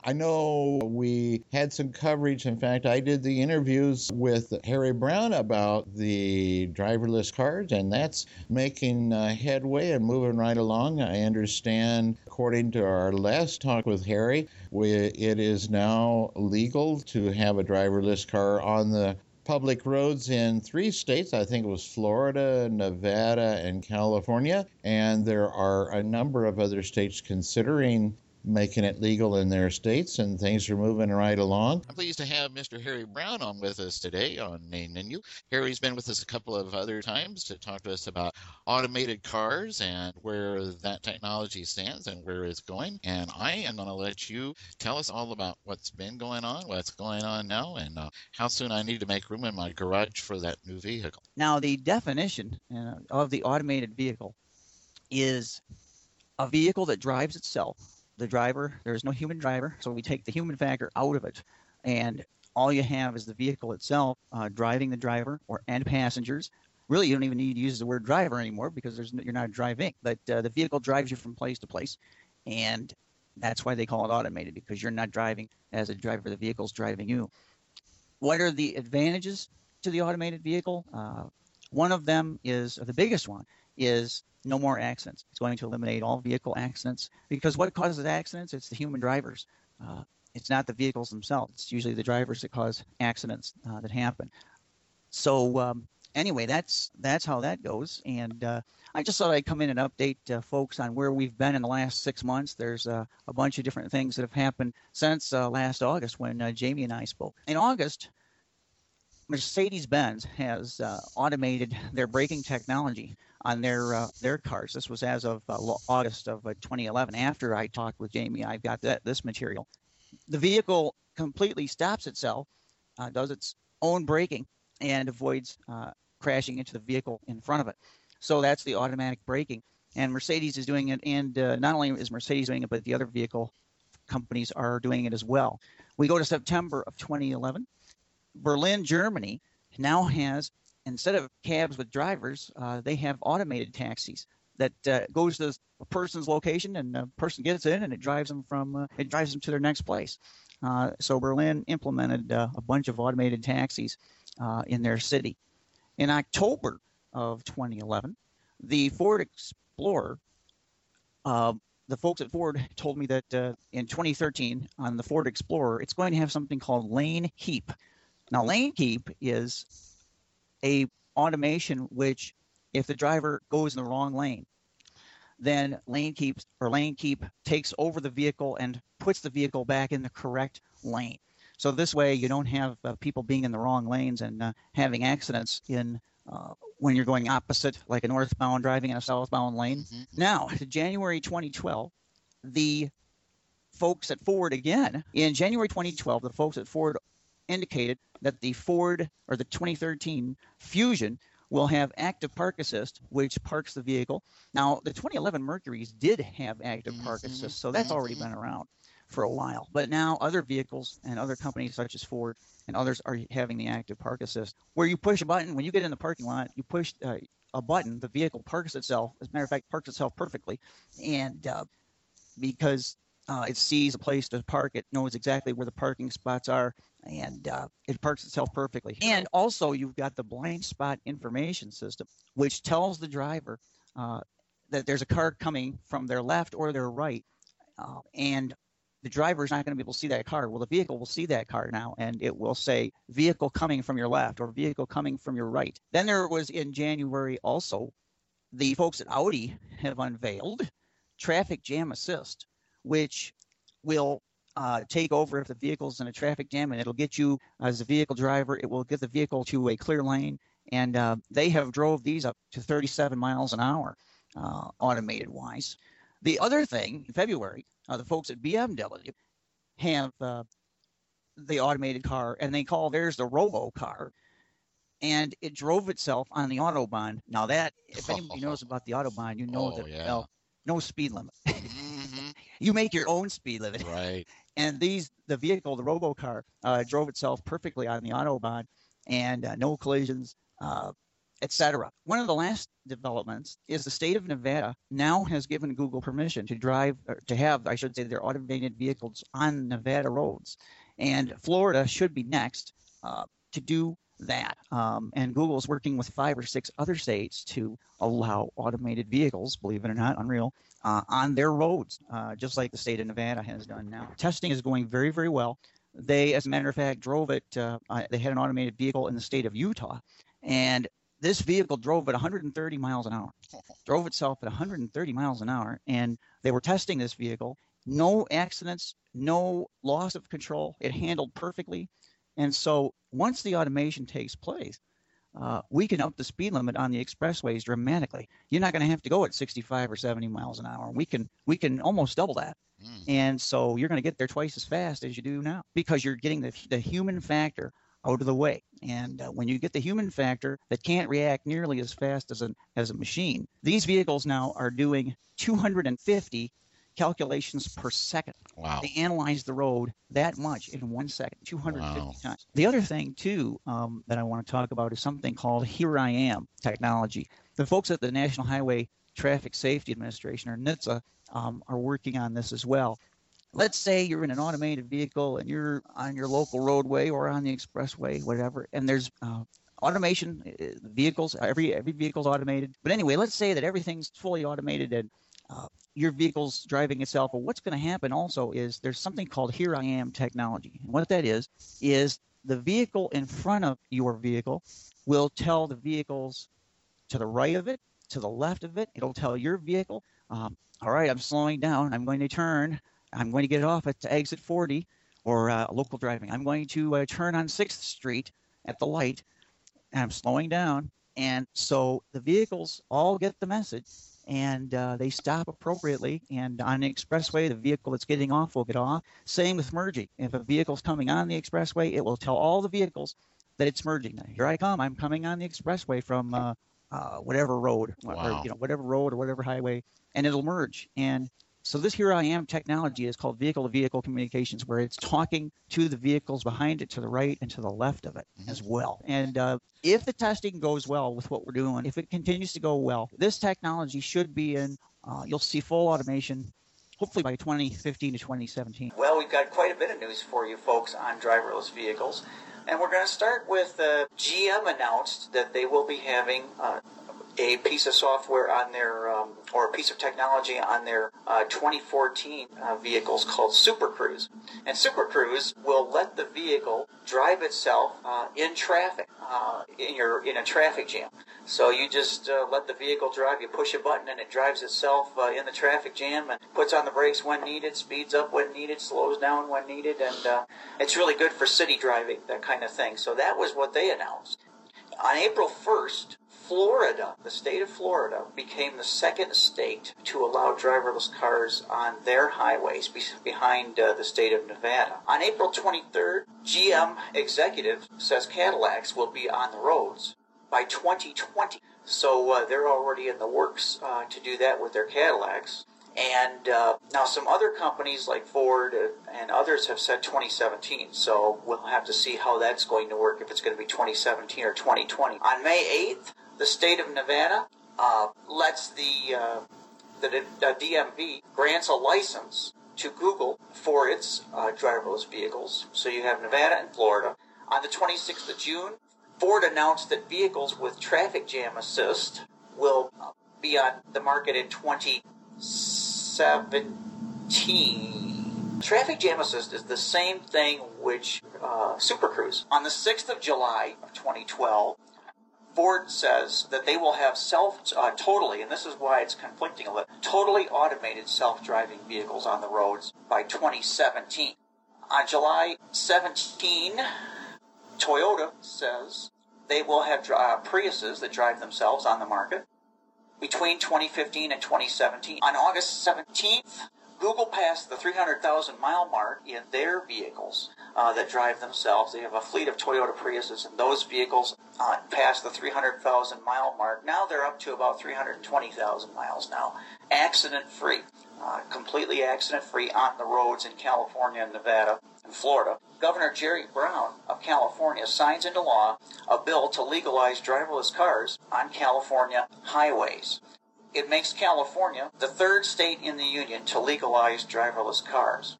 I know we had some coverage. In fact, I did the interviews with Harry Brown about the driverless cars, and that's making uh, headway and moving right along. I understand, according to our last talk with Harry, we, it is now legal to have a driverless car on the public roads in three states. I think it was Florida, Nevada, and California. And there are a number of other states considering making it legal in their states, and things are moving right along. I'm pleased to have Mister Harry Brown on with us today on Main Menu. Harry's been with us a couple of other times to talk to us about automated cars and where that technology stands and where it's going. And I am going to let you tell us all about what's been going on, what's going on now, and uh, how soon I need to make room in my garage for that new vehicle. Now, the definition uh, of the automated vehicle is a vehicle that drives itself. The driver, there's no human driver, so we take the human factor out of it, and all you have is the vehicle itself uh, driving the driver or and passengers. Really, you don't even need to use the word driver anymore because there's no, you're not driving, but uh, the vehicle drives you from place to place, and that's why they call it automated, because you're not driving as a driver, the vehicle's driving you. What are the advantages to the automated vehicle? Uh, one of them is, the biggest one, is no more accidents. It's going to eliminate all vehicle accidents, because what causes accidents? It's the human drivers. Uh, it's not the vehicles themselves. It's usually the drivers that cause accidents uh, that happen. So um, anyway, that's that's how that goes. And uh, I just thought I'd come in and update uh, folks on where we've been in the last six months. There's uh, a bunch of different things that have happened since uh, last August when uh, Jamie and I spoke. In August, Mercedes-Benz has uh, automated their braking technology on their uh, their cars. This was as of uh, August of uh, twenty eleven. After I talked with Jamie, I've got that this material. The vehicle completely stops itself, uh, does its own braking, and avoids uh, crashing into the vehicle in front of it. So that's the automatic braking. And Mercedes is doing it, and uh, not only is Mercedes doing it, but the other vehicle companies are doing it as well. We go to September of twenty eleven. Berlin, Germany now has, instead of cabs with drivers, uh, they have automated taxis that uh, goes to a person's location, and the person gets in and it drives them from uh, it drives them to their next place. Uh, so Berlin implemented uh, a bunch of automated taxis uh, in their city. In October of twenty eleven, the Ford Explorer, uh, the folks at Ford told me that uh, in twenty thirteen on the Ford Explorer, it's going to have something called Lane Keep. Now, Lane Keep is a automation which, if the driver goes in the wrong lane, then Lane Keep or Lane Keep takes over the vehicle and puts the vehicle back in the correct lane. So this way, you don't have uh, people being in the wrong lanes and uh, having accidents in uh, when you're going opposite, like a northbound driving in a southbound lane. Mm-hmm. Now, January twenty twelve, the folks at Ford again in January twenty twelve, the folks at Ford indicated that the Ford or the twenty thirteen Fusion will have active park assist, which parks the vehicle. Now, the twenty eleven Mercuries did have active park assist, so that's already been around for a while. But now other vehicles and other companies such as Ford and others are having the active park assist, where you push a button when you get in the parking lot. You push uh, a button, the vehicle parks itself. As a matter of fact, parks itself perfectly, and uh, because uh, it sees a place to park, it knows exactly where the parking spots are. And uh, it parks itself perfectly. And also, you've got the blind spot information system, which tells the driver uh, that there's a car coming from their left or their right, uh, and the driver's not going to be able to see that car. Well, the vehicle will see that car now, and it will say, vehicle coming from your left or vehicle coming from your right. Then there was, in January also, the folks at Audi have unveiled Traffic Jam Assist, which will Uh, take over if the vehicle's in a traffic jam, and it'll get you as a vehicle driver. It will get the vehicle to a clear lane, and uh, they have drove these up to thirty-seven miles an hour, uh, automated-wise. The other thing, in February, uh, the folks at B M W have uh, the automated car, and they call theirs the Robo-Car, and it drove itself on the Autobahn. Now that, if anybody knows about the Autobahn, you know oh, that yeah. well, no speed limit. You make your own speed limit. Right. And these, the vehicle, the Robocar, uh, drove itself perfectly on the Autobahn, and uh, no collisions, uh, et cetera. One of the last developments is the state of Nevada now has given Google permission to drive, or to have, I should say, their automated vehicles on Nevada roads. And Florida should be next uh, to do that. Um, and Google's working with five or six other states to allow automated vehicles, believe it or not, unreal, uh, on their roads, uh, just like the state of Nevada has done now. Testing is going very, very well. They, as a matter of fact, drove it. Uh, uh, they had an automated vehicle in the state of Utah, and this vehicle drove at one hundred thirty miles an hour, drove itself at one hundred thirty miles an hour, and they were testing this vehicle. No accidents, no loss of control. It handled perfectly. And so once the automation takes place, uh, we can up the speed limit on the expressways dramatically. You're not going to have to go at sixty-five or seventy miles an hour. We can we can almost double that. Mm. And so you're going to get there twice as fast as you do now because you're getting the, the human factor out of the way. And uh, when you get the human factor that can't react nearly as fast as, an, as a machine, these vehicles now are doing two hundred fifty calculations per second. Wow. They analyze the road that much in one second, two hundred fifty wow. times. The other thing, too, um, that I want to talk about is something called Here I Am technology. The folks at the National Highway Traffic Safety Administration, or N H T S A, um, are working on this as well. Let's say you're in an automated vehicle and you're on your local roadway or on the expressway, whatever, and there's uh, automation, vehicles, every, every vehicle's automated. But anyway, let's say that everything's fully automated and Uh, your vehicle's driving itself. Well, what's going to happen also is there's something called Here I Am technology. And what that is, is the vehicle in front of your vehicle will tell the vehicles to the right of it, to the left of it. It'll tell your vehicle, um, all right, I'm slowing down. I'm going to turn. I'm going to get off at exit forty or uh, local driving. I'm going to uh, turn on sixth street at the light, and I'm slowing down. And so the vehicles all get the message. And uh, they stop appropriately. And on the expressway, the vehicle that's getting off will get off. Same with merging. If a vehicle's coming on the expressway, it will tell all the vehicles that it's merging. Now, here I come. I'm coming on the expressway from uh, uh, whatever road, wow. or you know, whatever road or whatever highway, and it'll merge. And so this Here I Am technology is called vehicle-to-vehicle communications, where it's talking to the vehicles behind it, to the right, and to the left of it mm-hmm. as well. And uh, if the testing goes well with what we're doing, if it continues to go well, this technology should be in, uh, you'll see full automation, hopefully by twenty fifteen to twenty seventeen. Well, we've got quite a bit of news for you folks on driverless vehicles. And we're going to start with uh, G M announced that they will be having uh, a piece of software on their, um, or a piece of technology on their uh, twenty fourteen uh, vehicles called Super Cruise. And Super Cruise will let the vehicle drive itself uh, in traffic, uh, in your in a traffic jam. So you just uh, let the vehicle drive, you push a button and it drives itself uh, in the traffic jam and puts on the brakes when needed, speeds up when needed, slows down when needed, and uh, it's really good for city driving, that kind of thing. So that was what they announced. On April first, Florida, the state of Florida, became the second state to allow driverless cars on their highways behind uh, the state of Nevada. On April twenty-third, G M executive says Cadillacs will be on the roads by twenty twenty. So uh, they're already in the works uh, to do that with their Cadillacs. And uh, now some other companies like Ford and others have said twenty seventeen. So we'll have to see how that's going to work, if it's going to be twenty seventeen or twenty twenty. On May eighth, the state of Nevada uh, lets the, uh, the, the D M V grants a license to Google for its uh, driverless vehicles. So you have Nevada and Florida. On the twenty-sixth of June, Ford announced that vehicles with traffic jam assist will uh, be on the market in twenty seventeen. Traffic jam assist is the same thing which uh, Super Cruise. On the sixth of July of twenty twelve, Ford says that they will have self, uh, totally, and this is why it's conflicting a little, totally automated self-driving vehicles on the roads by twenty seventeen. On July seventeenth, Toyota says they will have uh, Priuses that drive themselves on the market between twenty fifteen and twenty seventeen. On August seventeenth, Google passed the three hundred thousand mile mark in their vehicles uh, that drive themselves. They have a fleet of Toyota Priuses, and those vehicles uh, passed the three hundred thousand mile mark. Now they're up to about three hundred twenty thousand miles now. Accident-free, uh, completely accident-free on the roads in California and Nevada and Florida. Governor Jerry Brown of California signs into law a bill to legalize driverless cars on California highways. It makes California the third state in the union to legalize driverless cars.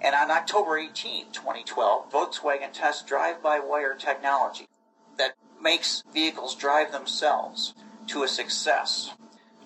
And on October eighteenth, twenty twelve, Volkswagen tests drive-by-wire technology that makes vehicles drive themselves to a success.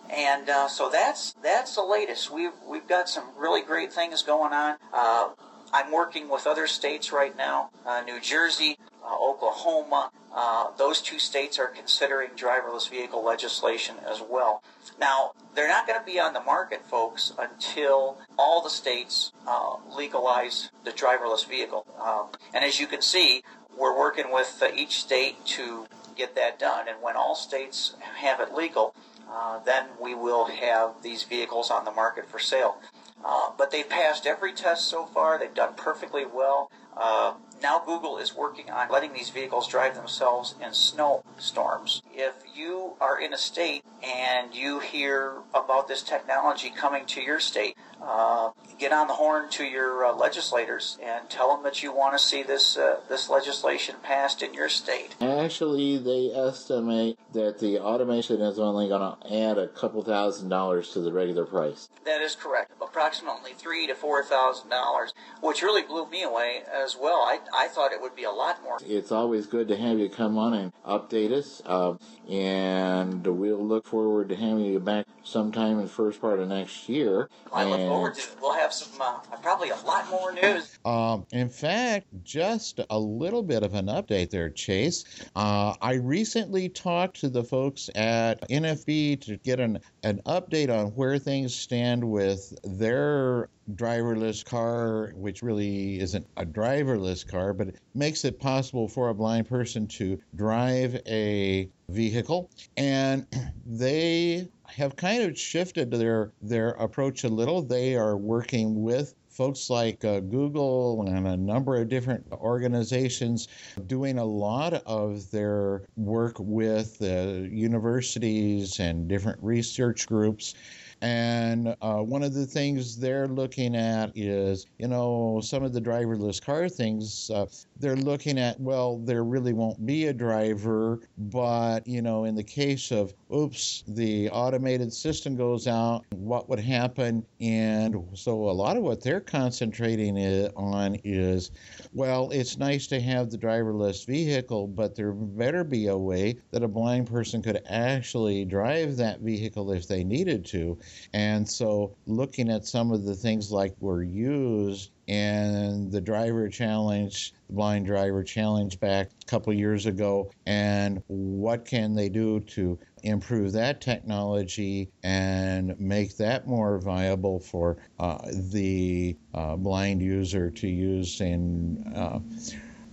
And uh, so that's that's the latest. We've, we've got some really great things going on. Uh, I'm working with other states right now, uh, New Jersey, uh, Oklahoma. Uh, those two states are considering driverless vehicle legislation as well. Now, they're not going to be on the market, folks, until all the states uh, legalize the driverless vehicle. Uh, and as you can see, we're working with uh, each state to get that done. And when all states have it legal, uh, then we will have these vehicles on the market for sale. Uh, but they've passed every test so far. They've done perfectly well. Uh, now Google is working on letting these vehicles drive themselves in snowstorms. If you are in a state and you hear about this technology coming to your state, uh, get on the horn to your uh, legislators and tell them that you want to see this uh, this legislation passed in your state. Actually, they estimate that the automation is only going to add a couple thousand dollars to the regular price. That is correct. Approximately three to four thousand dollars, which really blew me away as well. I, I thought it would be a lot more. It's always good to have you come on and update us, uh, and we'll look forward to having you back sometime in the first part of next year. I look forward to it. We'll have some, uh, probably a lot more news. Um, in fact, just a little bit of an update there, Chase. Uh, I recently talked to the folks at N F B to get an, an update on where things stand with their driverless car, which really isn't a driverless car, but it makes it possible for a blind person to drive a vehicle. And they have kind of shifted their their approach a little. They are working with folks like uh, Google and a number of different organizations, doing a lot of their work with uh, universities and different research groups. And uh, one of the things they're looking at is, you know, some of the driverless car things, uh, they're looking at, well, there really won't be a driver, but, you know, in the case of, oops, the automated system goes out, what would happen? And so a lot of what they're concentrating on is, well, it's nice to have the driverless vehicle, but there better be a way that a blind person could actually drive that vehicle if they needed to. And so looking at some of the things like were used and the driver challenge, the blind driver challenge back a couple years ago, and what can they do to improve that technology and make that more viable for uh, the uh, blind user to use in uh,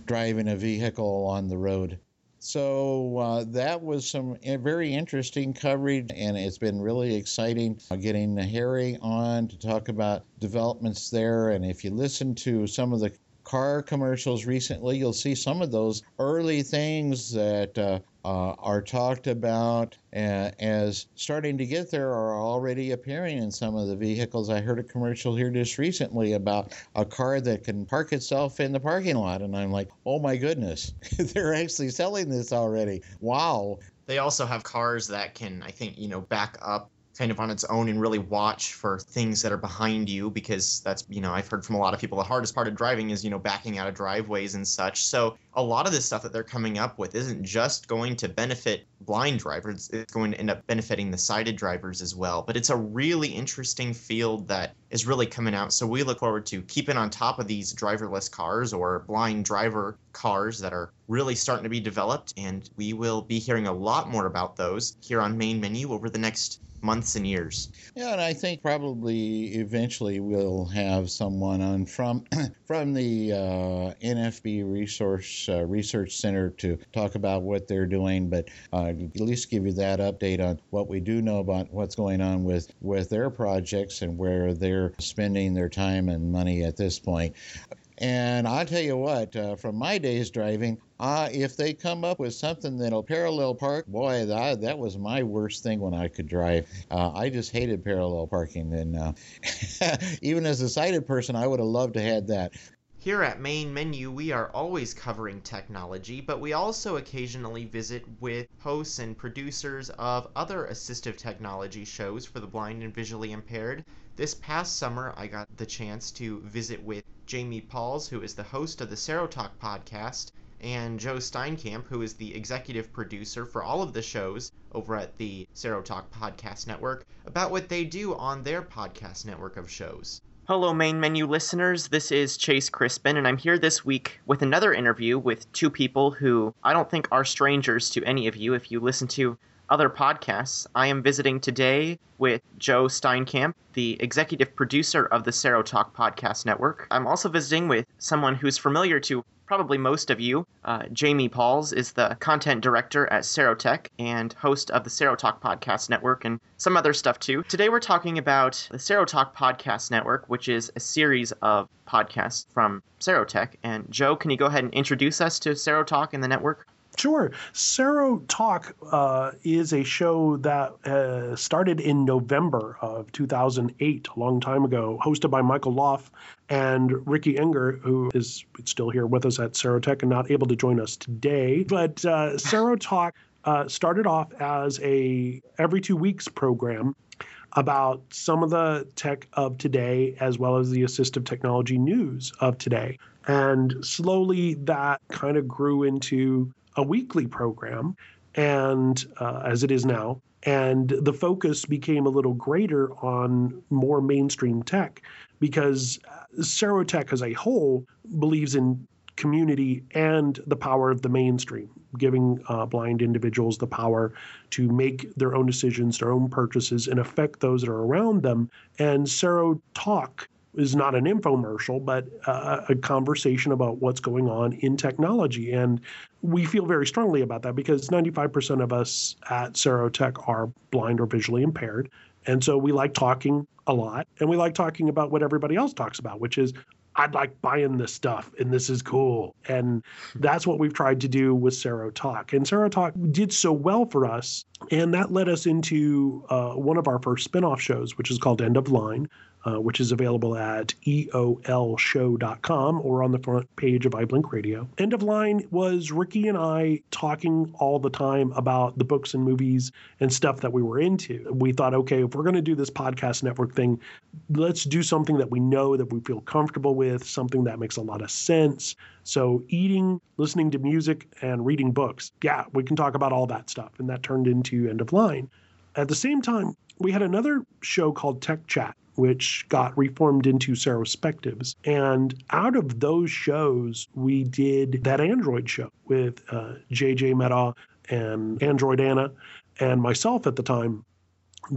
driving a vehicle on the road. So uh, that was some very interesting coverage, and it's been really exciting uh, getting Harry on to talk about developments there. And if you listen to some of the car commercials recently, you'll see some of those early things that uh, uh, are talked about uh, as starting to get there are already appearing in some of the vehicles. I heard a commercial here just recently about a car that can park itself in the parking lot, and I'm like, oh my goodness, they're actually selling this already. Wow. They also have cars that can, I think, you know, back up kind of on its own and really watch for things that are behind you, because that's, you know, I've heard from a lot of people the hardest part of driving is, you know, backing out of driveways and such. So a lot of this stuff that they're coming up with isn't just going to benefit blind drivers, it's going to end up benefiting the sighted drivers as well. But it's a really interesting field that is really coming out. So we look forward to keeping on top of these driverless cars or blind driver cars that are really starting to be developed. And we will be hearing a lot more about those here on Main Menu over the next months and years. Yeah, and I think probably eventually we'll have someone on from from the uh, N F B Resource uh, Research Center to talk about what they're doing, but uh, at least give you that update on what we do know about what's going on with, with their projects and where they're spending their time and money at this point. And I'll tell you what, uh, from my days driving, uh, if they come up with something that'll parallel park, boy, that, that was my worst thing when I could drive. Uh, I just hated parallel parking. And uh, even as a sighted person, I would have loved to have had that. Here at Main Menu, we are always covering technology, but we also occasionally visit with hosts and producers of other assistive technology shows for the blind and visually impaired. This past summer, I got the chance to visit with Jamie Pauls, who is the host of the Serotalk podcast, and Joe Steinkamp, who is the executive producer for all of the shows over at the Serotalk podcast network, about what they do on their podcast network of shows. Hello, Main Menu listeners. This is Chase Crispin, and I'm here this week with another interview with two people who I don't think are strangers to any of you if you listen to other podcasts. I am visiting today with Joe Steinkamp, the executive producer of the Serotalk podcast network. I'm also visiting with someone who's familiar to probably most of you. Uh, Jamie Pauls is the content director at Serotech and host of the Serotalk podcast network and some other stuff too. Today we're talking about the Serotalk podcast network, which is a series of podcasts from Serotech. And Joe, can you go ahead and introduce us to Serotalk and the network? Sure. Serotalk uh, is a show that uh, started in November of two thousand eight, a long time ago, hosted by Michael Loff and Ricky Enger, who is still here with us at Serotech and not able to join us today. But uh, Serotalk uh, started off as a every two weeks program about some of the tech of today as well as the assistive technology news of today. And slowly that kind of grew into a weekly program, and uh, as it is now, and the focus became a little greater on more mainstream tech, because Serotech as a whole believes in community and the power of the mainstream, giving uh, blind individuals the power to make their own decisions, their own purchases, and affect those that are around them. And Serotalk is not an infomercial, but uh, a conversation about what's going on in technology. And we feel very strongly about that because ninety-five percent of us at Serotech are blind or visually impaired. And so we like talking a lot, and we like talking about what everybody else talks about, which is, I'd like buying this stuff, and this is cool. And that's what we've tried to do with Serotalk. And Serotalk did so well for us, and that led us into uh, one of our first spinoff shows, which is called End of Line, Uh, which is available at E O L show dot com or on the front page of iBlink Radio. End of Line was Ricky and I talking all the time about the books and movies and stuff that we were into. We thought, okay, if we're going to do this podcast network thing, let's do something that we know, that we feel comfortable with, something that makes a lot of sense. So eating, listening to music, and reading books. Yeah, we can talk about all that stuff. And that turned into End of Line. At the same time, we had another show called Tech Chat, which got reformed into Serospectives. And out of those shows, we did that Android show with uh, J J Mehta and Android Anna and myself at the time,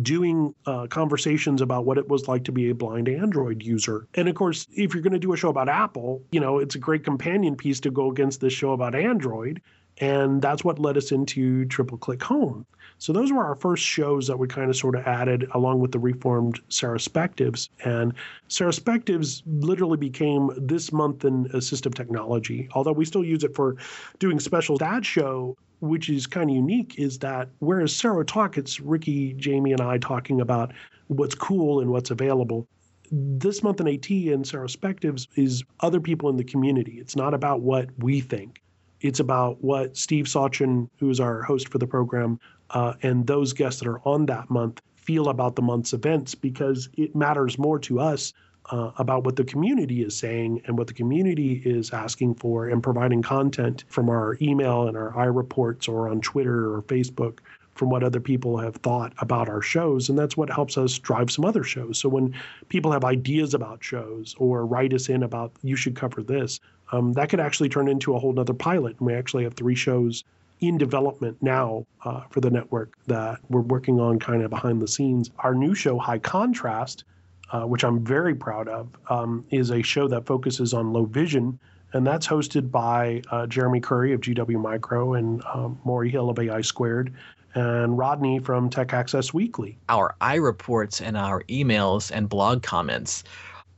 doing uh, conversations about what it was like to be a blind Android user. And of course, if you're going to do a show about Apple, you know, it's a great companion piece to go against this show about Android. And that's what led us into Triple Click Home. So those were our first shows that we kind of sort of added along with the reformed Serospectives. And Serospectives literally became This Month in Assistive Technology, although we still use it for doing special dad show, which is kind of unique, is that whereas Serotalk, it's Ricky, Jamie, and I talking about what's cool and what's available. This Month in AT and Serospectives is other people in the community. It's not about what we think. It's about what Steve Sauchin, who is our host for the program, uh, and those guests that are on that month feel about the month's events, because it matters more to us uh, about what the community is saying and what the community is asking for, and providing content from our email and our iReports or on Twitter or Facebook from what other people have thought about our shows. And that's what helps us drive some other shows. So when people have ideas about shows or write us in about, you should cover this, um, that could actually turn into a whole nother pilot. And we actually have three shows in development now uh, for the network that we're working on kind of behind the scenes. Our new show, High Contrast, uh, which I'm very proud of, um, is a show that focuses on low vision. And that's hosted by uh, Jeremy Curry of G W Micro and um, Maury Hill of A I Squared, and Rodney from Tech Access Weekly. Our iReports and our emails and blog comments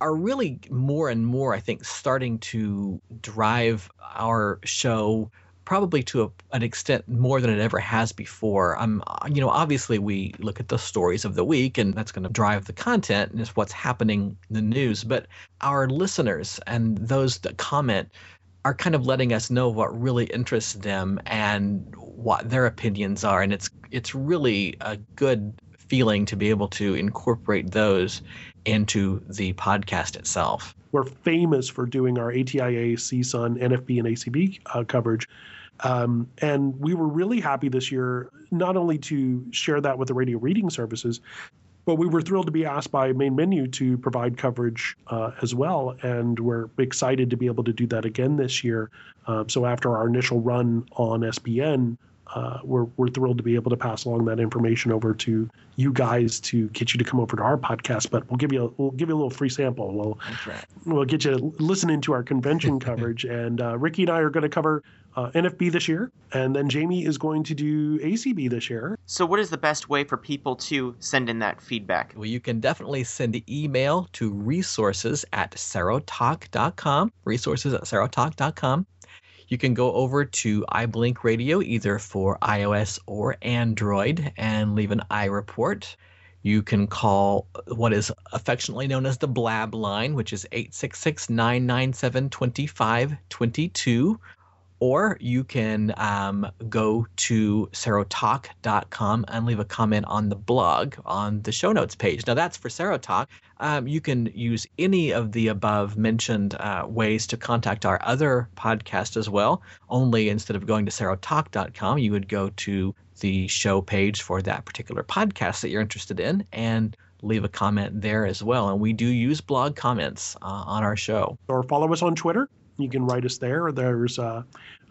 are really more and more, I think, starting to drive our show probably to a, an extent more than it ever has before. Um, you know, obviously we look at the stories of the week, and that's going to drive the content and it's what's happening in the news. But our listeners and those that comment are kind of letting us know what really interests them and what their opinions are. And it's it's really a good feeling to be able to incorporate those into the podcast itself. We're famous for doing our A T I A, C S U N, N F B, and A C B uh, coverage. Um, and we were really happy this year, not only to share that with the radio reading services, but we were thrilled to be asked by Main Menu to provide coverage uh, as well. And we're excited to be able to do that again this year. Uh, so after our initial run on S B N, Uh, we're, we're thrilled to be able to pass along that information over to you guys to get you to come over to our podcast. But we'll give you a, we'll give you a little free sample. We'll, That's right. We'll get you listening to our convention coverage. And uh, Ricky and I are going to cover uh, N F B this year. And then Jamie is going to do A C B this year. So what is the best way for people to send in that feedback? Well, you can definitely send an email to resources at serotalk dot com, resources at serotalk dot com. You can go over to iBlink Radio, either for iOS or Android, and leave an iReport. You can call what is affectionately known as the Blab line, which is eight six six, nine nine seven, two five two two. Or you can um, go to serotalk dot com and leave a comment on the blog on the show notes page. Now, that's for Serotalk. Um, you can use any of the above mentioned uh, ways to contact our other podcast as well. Only instead of going to serotalk dot com, you would go to the show page for that particular podcast that you're interested in and leave a comment there as well. And we do use blog comments uh, on our show. Or follow us on Twitter. You can write us there. There's uh,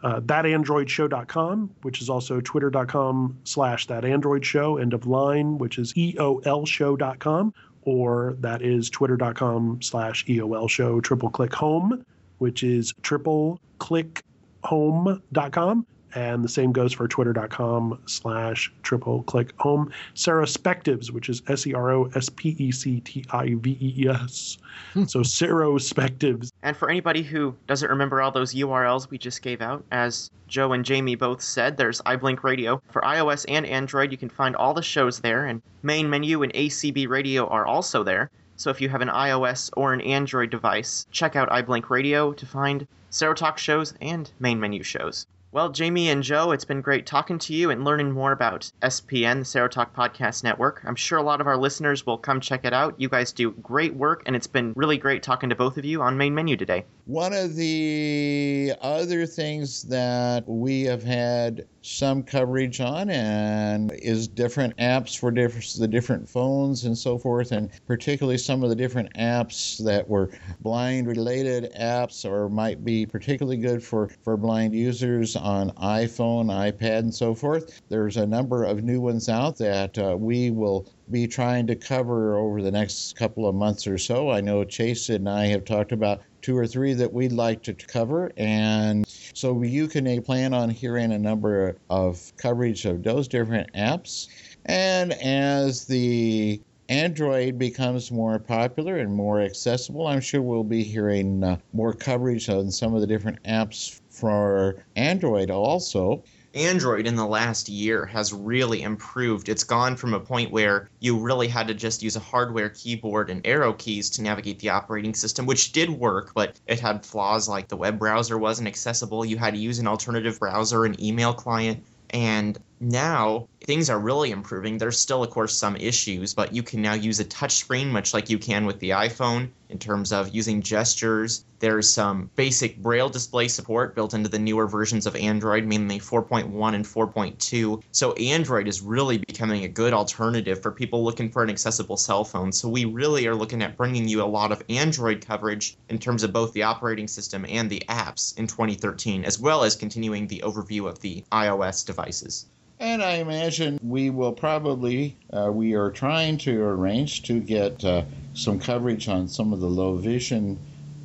uh, that android show dot com, which is also twitter dot com slash that android show, end of line, which is E O L show dot com, or that is twitter dot com slash E O L show, triple click home, which is triple click home dot com. And the same goes for twitter dot com slash triple click home. Serospectives, which is S E R O S P E C T I V E S. Hmm. So Serospectives. And for anybody who doesn't remember all those U R Ls we just gave out, as Joe and Jamie both said, there's iBlink Radio. For iOS and Android, you can find all the shows there. And Main Menu and A C B Radio are also there. So if you have an iOS or an Android device, check out iBlink Radio to find Serotalk shows and Main Menu shows. Well, Jamie and Joe, it's been great talking to you and learning more about S P N, the Serotalk Podcast Network. I'm sure a lot of our listeners will come check it out. You guys do great work, and it's been really great talking to both of you on Main Menu today. One of the other things that we have had some coverage on and is different apps for diff- the different phones and so forth, and particularly some of the different apps that were blind-related apps or might be particularly good for, for blind users on iPhone, iPad, and so forth. There's a number of new ones out that uh, we will be trying to cover over the next couple of months or so. I know Chase and I have talked about two or three that we'd like to cover, and so you can plan on hearing a number of coverage of those different apps. And as the Android becomes more popular and more accessible, I'm sure we'll be hearing uh, more coverage on some of the different apps for Android also. Android in the last year has really improved. It's gone from a point where you really had to just use a hardware keyboard and arrow keys to navigate the operating system, which did work, but it had flaws like the web browser wasn't accessible. You had to use an alternative browser, an email client, and now things are really improving. There's still, of course, some issues, but you can now use a touch screen, much like you can with the iPhone, in terms of using gestures. There's some basic Braille display support built into the newer versions of Android, mainly four point one and four point two. So Android is really becoming a good alternative for people looking for an accessible cell phone. So we really are looking at bringing you a lot of Android coverage in terms of both the operating system and the apps in twenty thirteen, as well as continuing the overview of the iOS devices. And I imagine we will probably, uh, we are trying to arrange to get uh, some coverage on some of the low vision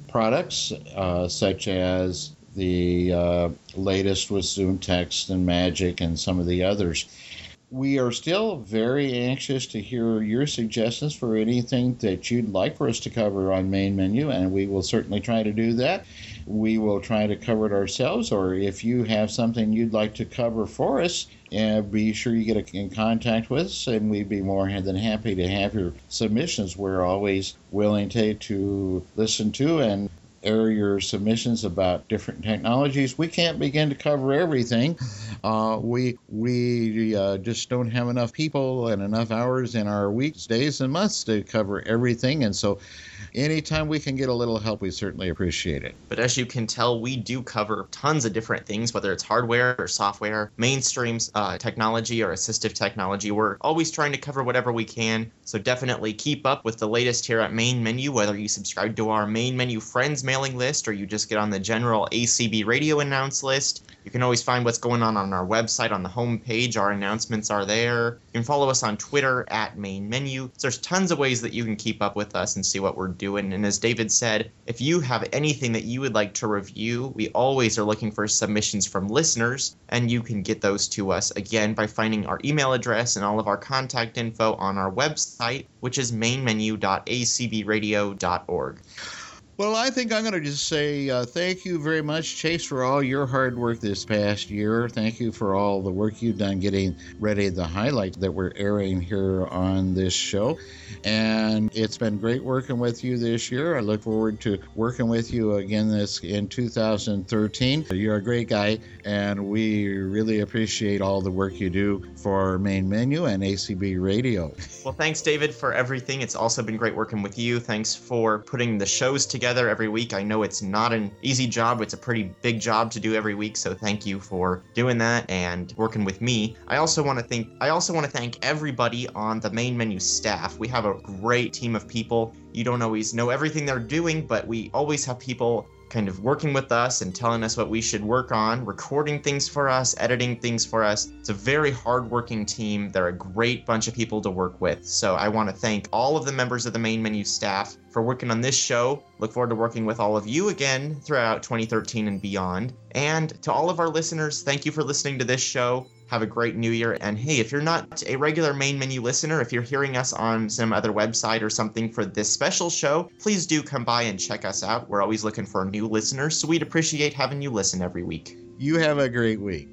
products, uh, such as the uh, latest with Zoom Text and Magic and some of the others. We are still very anxious to hear your suggestions for anything that you'd like for us to cover on Main Menu, and we will certainly try to do that. We will try to cover it ourselves, or if you have something you'd like to cover for us, uh, be sure you get in contact with us, and we'd be more than happy to have your submissions. We're always willing to, to listen to and air your submissions about different technologies. We can't begin to cover everything. Uh, we we uh, just don't have enough people and enough hours in our weeks, days, and months to cover everything. And so anytime we can get a little help, we certainly appreciate it. But as you can tell, we do cover tons of different things, whether it's hardware or software, mainstream uh, technology or assistive technology. We're always trying to cover whatever we can. So definitely keep up with the latest here at Main Menu, whether you subscribe to our Main Menu Friends mailing list or you just get on the general A C B radio announce list. You can always find what's going on on our website on the homepage. Our announcements are there. You can follow us on Twitter at Main Menu. So there's tons of ways that you can keep up with us and see what we're doing. And as David said, if you have anything that you would like to review, we always are looking for submissions from listeners, and you can get those to us again by finding our email address and all of our contact info on our website, which is main menu dot a c b radio dot org. Well, I think I'm going to just say uh, thank you very much, Chase, for all your hard work this past year. Thank you for all the work you've done getting ready the highlight that we're airing here on this show. And it's been great working with you this year. I look forward to working with you again this in two thousand thirteen. You're a great guy, and we really appreciate all the work you do for our Main Menu and A C B Radio. Well, thanks, David, for everything. It's also been great working with you. Thanks for putting the shows together. Every week. I know it's not an easy job. It's a pretty big job to do every week. So thank you for doing that and working with me. I also want to thank I also want to thank everybody on the Main Menu staff. We have a great team of people. You don't always know everything they're doing, but we always have people kind of working with us and telling us what we should work on, recording things for us, editing things for us. It's a very hardworking team. They're a great bunch of people to work with. So I want to thank all of the members of the Main Menu staff for working on this show. Look forward to working with all of you again throughout twenty thirteen and beyond. And to all of our listeners, thank you for listening to this show. Have a great new year. And hey, if you're not a regular Main Menu listener, if you're hearing us on some other website or something for this special show, please do come by and check us out. We're always looking for new listeners, so we'd appreciate having you listen every week. You have a great week.